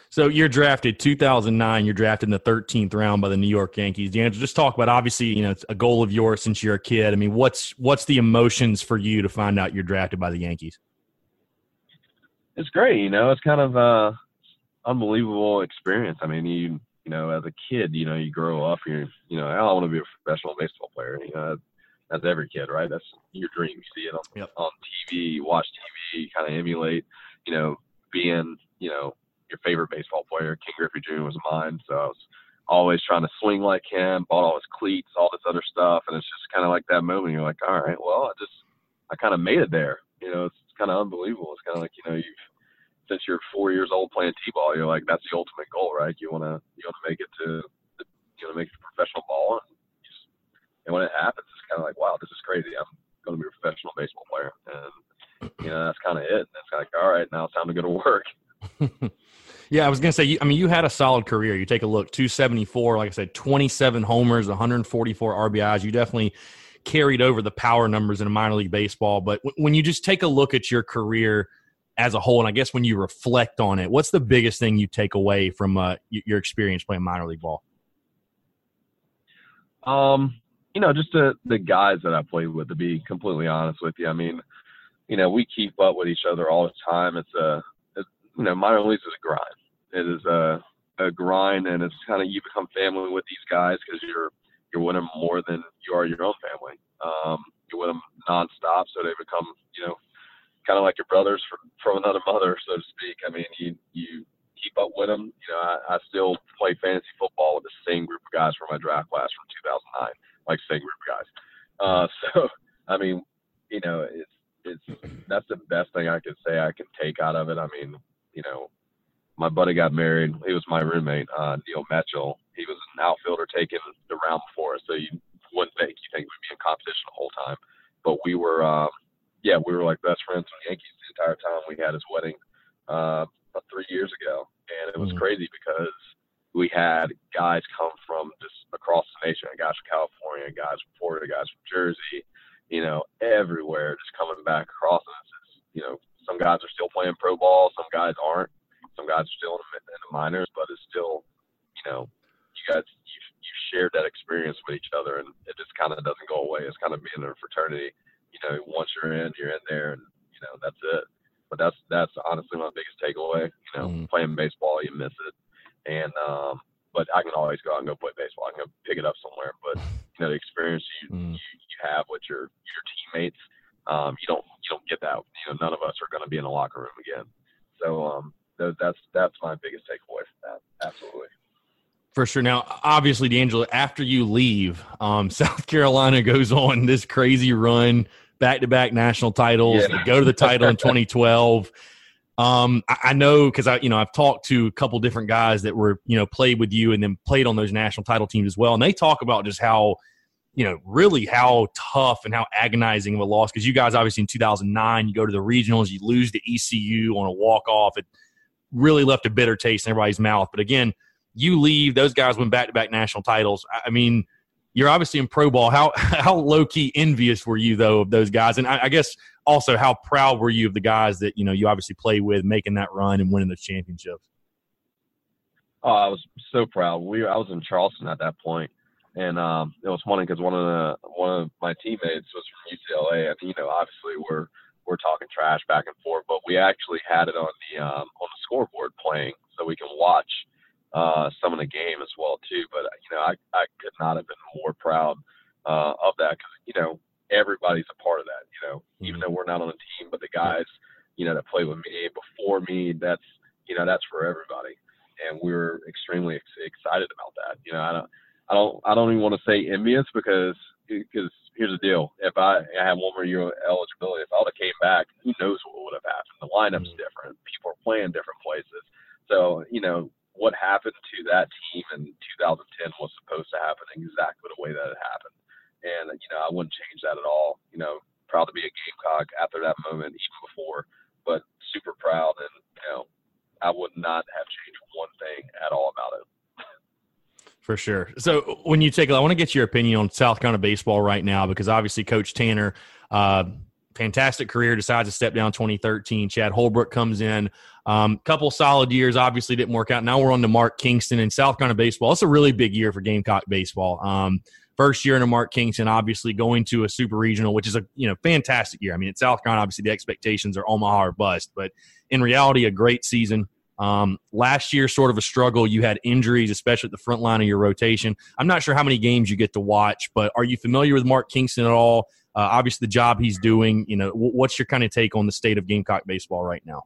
So you're drafted 2009, you're drafted in the 13th round by the New York Yankees. DeAngelo, just talk about, obviously, you know, it's a goal of yours since you're a kid. I mean, what's the emotions for you to find out you're drafted by the Yankees? It's great. You know, it's kind of an unbelievable experience. I mean, you know, as a kid, you know, you grow up, you're, you know, I want to be a professional baseball player. You know, that's every kid, right? That's your dream. You see it on TV, you watch TV, you kind of emulate, you know, being, you know, your favorite baseball player. King Griffey Jr. was mine, so I was always trying to swing like him, bought all his cleats, all this other stuff, and it's just kind of like that moment. You're like, all right, well, I kind of made it there. You know, it's kind of unbelievable. It's kind of like, you know, since you're 4 years old playing t-ball, you're like, that's the ultimate goal, right? You want to make it to professional ball, and when it happens, it's kind of like, wow, this is crazy. I'm going to be a professional baseball player, and, you know, that's kind of it. And it's like, all right, now it's time to go to work. Yeah, I was going to say, I mean, you had a solid career. You take a look, 274, like I said, 27 homers, 144 RBIs. You definitely carried over the power numbers in minor league baseball. But when you just take a look at your career as a whole, and I guess when you reflect on it, what's the biggest thing you take away from your experience playing minor league ball? you know, just the guys that I played with, to be completely honest with you. I mean, you know, we keep up with each other all the time. It's you know, minor leagues is a grind. It is a grind, and it's kind of, you become family with these guys because you're with them more than you are your own family. You're with them nonstop, so they become, you know, kind of like your brothers from another mother, so to speak. I mean, you keep up with them. You know, I still play fantasy football with the same group of guys from my draft class from 2009, like same group of guys. So, I mean, you know, that's the best thing I could say I can take out of it. I mean, you know, my buddy got married. He was my roommate, Neil Mitchell. He was an outfielder taking the round before us, so you wouldn't think. You think we'd be in competition the whole time. But we were we were like best friends with the Yankees the entire time. We had his wedding about 3 years ago, and it was crazy because we had guys come from just across the nation, guys from California, guys from Florida, guys from Jersey, you know, everywhere just coming back across us. You know, some guys are still playing pro ball, some guys aren't, some guys are still in the minors, but it's still, you know, you guys you shared that experience with each other, and it just kind of doesn't go away. It's kind of being in a fraternity. You know, once you're in there, and you know that's it. But that's honestly my biggest takeaway. You know, playing baseball, you miss it, and but I can always go out and go play baseball. I can go pick it up somewhere. But you know, the experience you have with your teammates, you don't get that. You know, none of us are going to be in the locker room again. So that's my biggest takeaway from that. Absolutely. For sure. Now, obviously, DeAngelo, after you leave, South Carolina goes on this crazy run, back-to-back national titles. Yeah. They go to the title in 2012. I know because I've talked to a couple different guys that were, you know, played with you and then played on those national title teams as well, and they talk about just how, you know, really how tough and how agonizing of a loss, because you guys obviously in 2009 you go to the regionals, you lose to ECU on a walk-off. It really left a bitter taste in everybody's mouth. But again, you leave, those guys win back-to-back national titles. I mean, you're obviously in pro ball. How low-key envious were you, though, of those guys? And I guess also how proud were you of the guys that, you know, you obviously play with making that run and winning those championships? Oh, I was so proud. I was in Charleston at that point, and it was funny because one of my teammates was from UCLA, and, you know, obviously we're talking trash back and forth, but we actually had it on the scoreboard playing so we can watch some of the game as well too. But you know, I could not have been more proud of that, because you know, everybody's a part of that. You know, even though we're not on the team, but the guys, you know, that played with me before me, that's, you know, that's for everybody, and we were extremely excited about that. You know, I don't even want to say envious, because here's the deal: if I had one more year of eligibility, if I would have came back, who knows what would have happened? The lineup's different, people are playing different places, so you know. What happened to that team in 2010 was supposed to happen exactly the way that it happened. And, you know, I wouldn't change that at all. You know, proud to be a Gamecock after that moment, even before, but super proud. And, you know, I would not have changed one thing at all about it. For sure. So when you I want to get your opinion on South Carolina baseball right now, because obviously Coach Tanner, fantastic career, decides to step down 2013. Chad Holbrook comes in. Couple solid years, obviously didn't work out. Now we're on to Mark Kingston in South Carolina baseball. It's a really big year for Gamecock baseball. First year under Mark Kingston, obviously going to a super regional, which is a, you know, fantastic year. I mean, at South Carolina, obviously the expectations are Omaha or bust, but in reality, a great season. Last year, sort of a struggle. You had injuries, especially at the front line of your rotation. I'm not sure how many games you get to watch, but are you familiar with Mark Kingston at all? Obviously, the job he's doing, you know, what's your kind of take on the state of Gamecock baseball right now?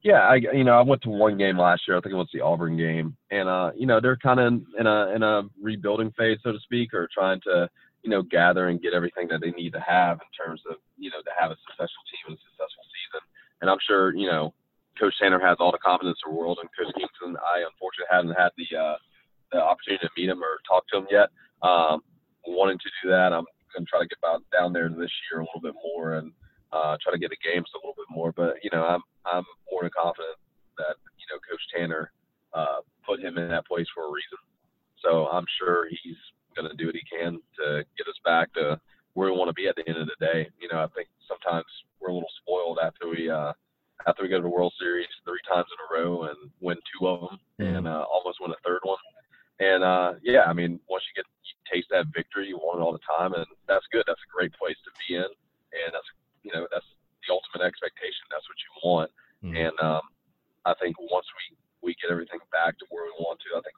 Yeah, I went to one game last year. I think it was the Auburn game, and you know, they're kind of in a rebuilding phase, so to speak, or trying to, you know, gather and get everything that they need to have in terms of, you know, to have a successful team and a successful season. And I'm sure, you know, Coach Tanner has all the confidence in the world, and Coach Kingston, I unfortunately haven't had the opportunity to meet him or talk to him yet. Wanting to do that, I'm going to try to get down there this year a little bit more and try to get the games a little bit more. But, you know, I'm more than confident that, you know, Coach Tanner put him in that place for a reason. So I'm sure he's going to do what he can to get us back to where we want to be at the end of the day. You know, I think sometimes we're a little spoiled after we go to the World Series 3 times in a row and win 2 of them and almost win a third one. And, yeah, I mean, once you taste that on all the time, and that's good. That's a great place to be in, and that's the ultimate expectation. That's what you want. Mm-hmm. And I think once we get everything back to where we want to, I think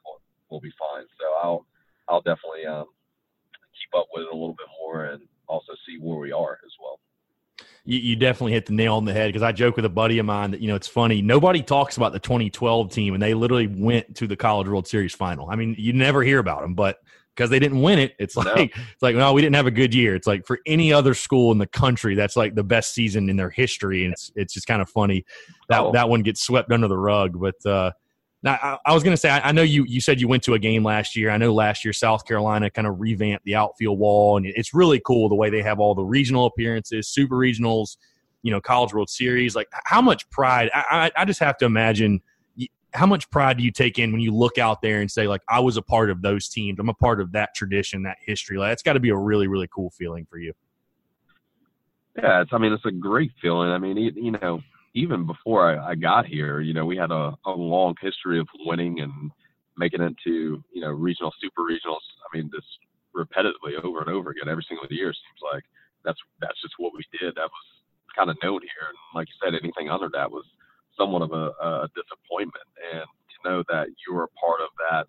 we'll be fine. So I'll definitely keep up with it a little bit more and also see where we are as well. You definitely hit the nail on the head, because I joke with a buddy of mine that, it's funny. Nobody talks about the 2012 team, and they literally went to the College World Series final. I mean, you never hear about them, but because they didn't win it, it's like, no, we didn't have a good year. It's like for any other school in the country, that's like the best season in their history, and it's just kind of funny that one gets swept under the rug. But now I was going to say, I know you said you went to a game last year. I know last year South Carolina kind of revamped the outfield wall, and it's really cool the way they have all the regional appearances, super regionals, College World Series. Like, how much pride – I just have to imagine – how much pride do you take in when you look out there and say, like, I was a part of those teams. I'm a part of that tradition, that history. Like, that's got to be a really, really cool feeling for you. Yeah, it's a great feeling. I mean, even before I got here, we had a long history of winning and making it to, regional, super regionals. I mean, this repetitively over and over again, every single year seems like that's just what we did. That was kind of known here. And like you said, anything other than that was somewhat of a disappointment. And to know that you were a part of that,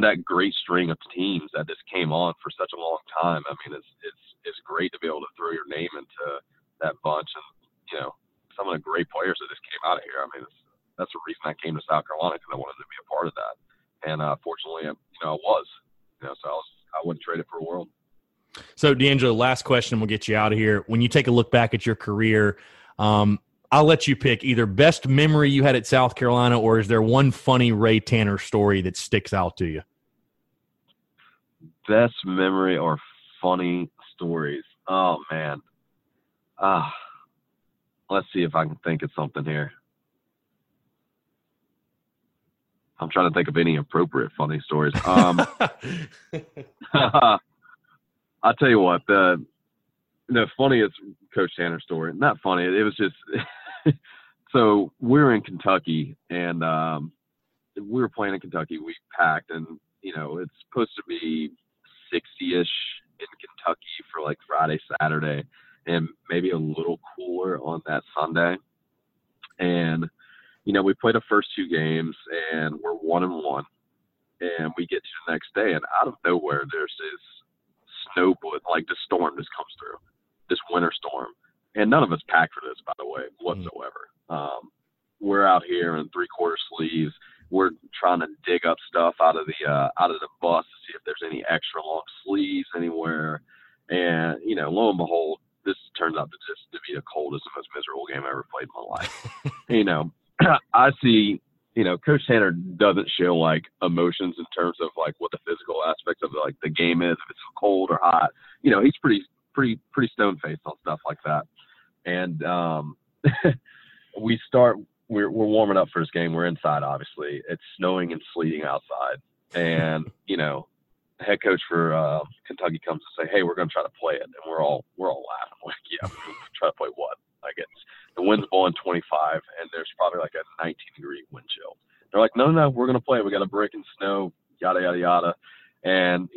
that great string of teams that just came on for such a long time. I mean, it's great to be able to throw your name into that bunch and, some of the great players that just came out of here. I mean, that's the reason I came to South Carolina, because I wanted to be a part of that. And fortunately, I was. I wouldn't trade it for a world. So, DeAngelo, last question, we'll get you out of here. When you take a look back at your career, I'll let you pick either best memory you had at South Carolina, or is there one funny Ray Tanner story that sticks out to you? Best memory or funny stories? Oh, man. Let's see if I can think of something here. I'm trying to think of any appropriate funny stories. I'll tell you what, the funniest Coach Tanner story, not funny. It was just, so we were in Kentucky, and we were playing in Kentucky. We packed, and, it's supposed to be 60-ish in Kentucky for like Friday, Saturday, and maybe a little cooler on that Sunday. And, we played the first two games, and we're 1-1. And we get to the next day, and out of nowhere, there's this snow bullet, like the storm just comes through, this winter storm. And none of us packed for this, by the way, whatsoever. We're out here in three-quarter sleeves. We're trying to dig up stuff out of the bus to see if there's any extra long sleeves anywhere. And, lo and behold, this turns out to be the coldest and most miserable game I ever played in my life. I see, Coach Tanner doesn't show like emotions in terms of like what the physical aspects of like the game is, if it's cold or hot. He's pretty stone-faced on stuff like that. And we're warming up for this game. We're inside, obviously. It's snowing and sleeting outside. And, head coach for Kentucky comes and say, "Hey, we're going to try to play it," and we're all laughing. I'm like, "Yeah, we're going to try to play what?" Like, the wind's blowing 25, and there's probably like a 19-degree wind chill. They're like, "No, we're going to play it. We got a break in snow, yada yada yada." And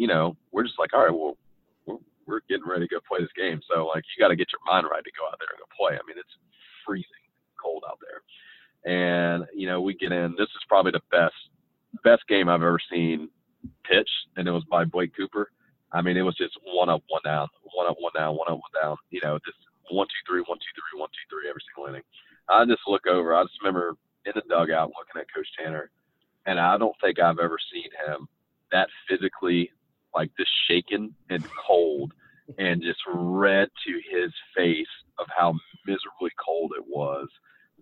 we're just like, "All right, well, we're getting ready to go play this game. So like, you got to get your mind right to go out there and go play. I mean, it's freezing cold out there." And we get in. This is probably the best game I've ever seen pitch, and it was by Blake Cooper. I mean, it was just one up, one down, one up, one down, one up, one down. Just 1-2-3, 1-2-3, 1-2-3 every single inning. I just look over. I just remember in the dugout looking at Coach Tanner, and I don't think I've ever seen him that physically, like, just shaken and cold, and just red to his face of how miserably cold it was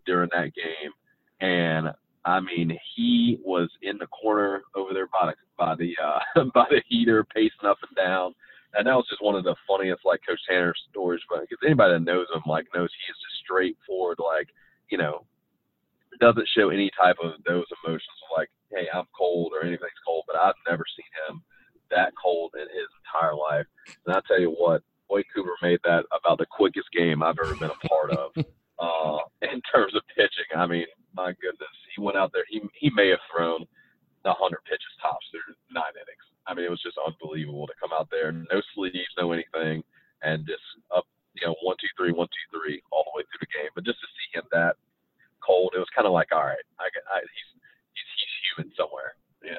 during that game. And I mean, he was in the corner over there by the heater, pacing up and down. And that was just one of the funniest, like, Coach Tanner stories. Because anybody that knows him, like, knows he is just straightforward, like, doesn't show any type of those emotions of, like, hey, I'm cold or anything's cold. But I've never seen him that cold in his entire life. And I tell you what, Boyd Cooper made that about the quickest game I've ever been a part of. In terms of pitching, I mean, my goodness, he went out there. He may have thrown 100 pitches tops through 9 innings. I mean, it was just unbelievable to come out there, no sleeves, no anything, and just up, you know, 1-2-3, 1-2-3 all the way through the game. But just to see him that cold, it was kind of like, all right, he's human somewhere, you know.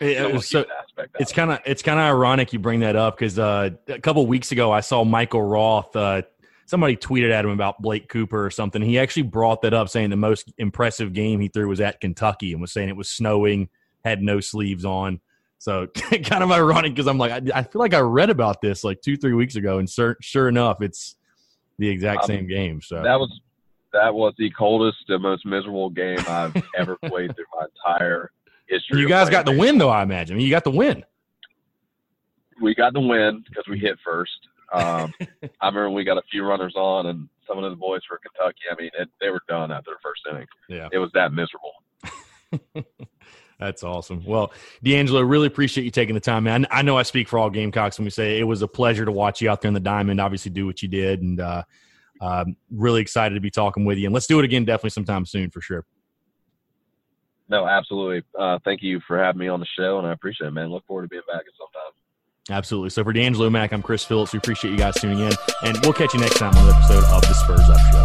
It's kind of ironic you bring that up because a couple of weeks ago I saw Michael Roth. Somebody tweeted at him about Blake Cooper or something. He actually brought that up, saying the most impressive game he threw was at Kentucky, and was saying it was snowing, had no sleeves on. So kind of ironic because I'm like, I feel like I read about this like 2-3 weeks ago, and sure enough, it's the exact same game. So that was the coldest and most miserable game I've ever played through my entire history. You guys got the win, though, I imagine. You got the win. We got the win because we hit first. I remember we got a few runners on, and some of the boys for Kentucky, I mean, they were done after the first inning. Yeah. It was that miserable. That's awesome. Well, DeAngelo, really appreciate you taking the time, man. I know I speak for all Gamecocks when we say it was a pleasure to watch you out there in the diamond, obviously do what you did, and really excited to be talking with you. And let's do it again definitely sometime soon for sure. No, absolutely. Thank you for having me on the show, and I appreciate it, man. Look forward to being back at some time. Absolutely. So for DeAngelo Mack, I'm Chris Phillips. We appreciate you guys tuning in, and we'll catch you next time on an episode of The Spurs Up Show.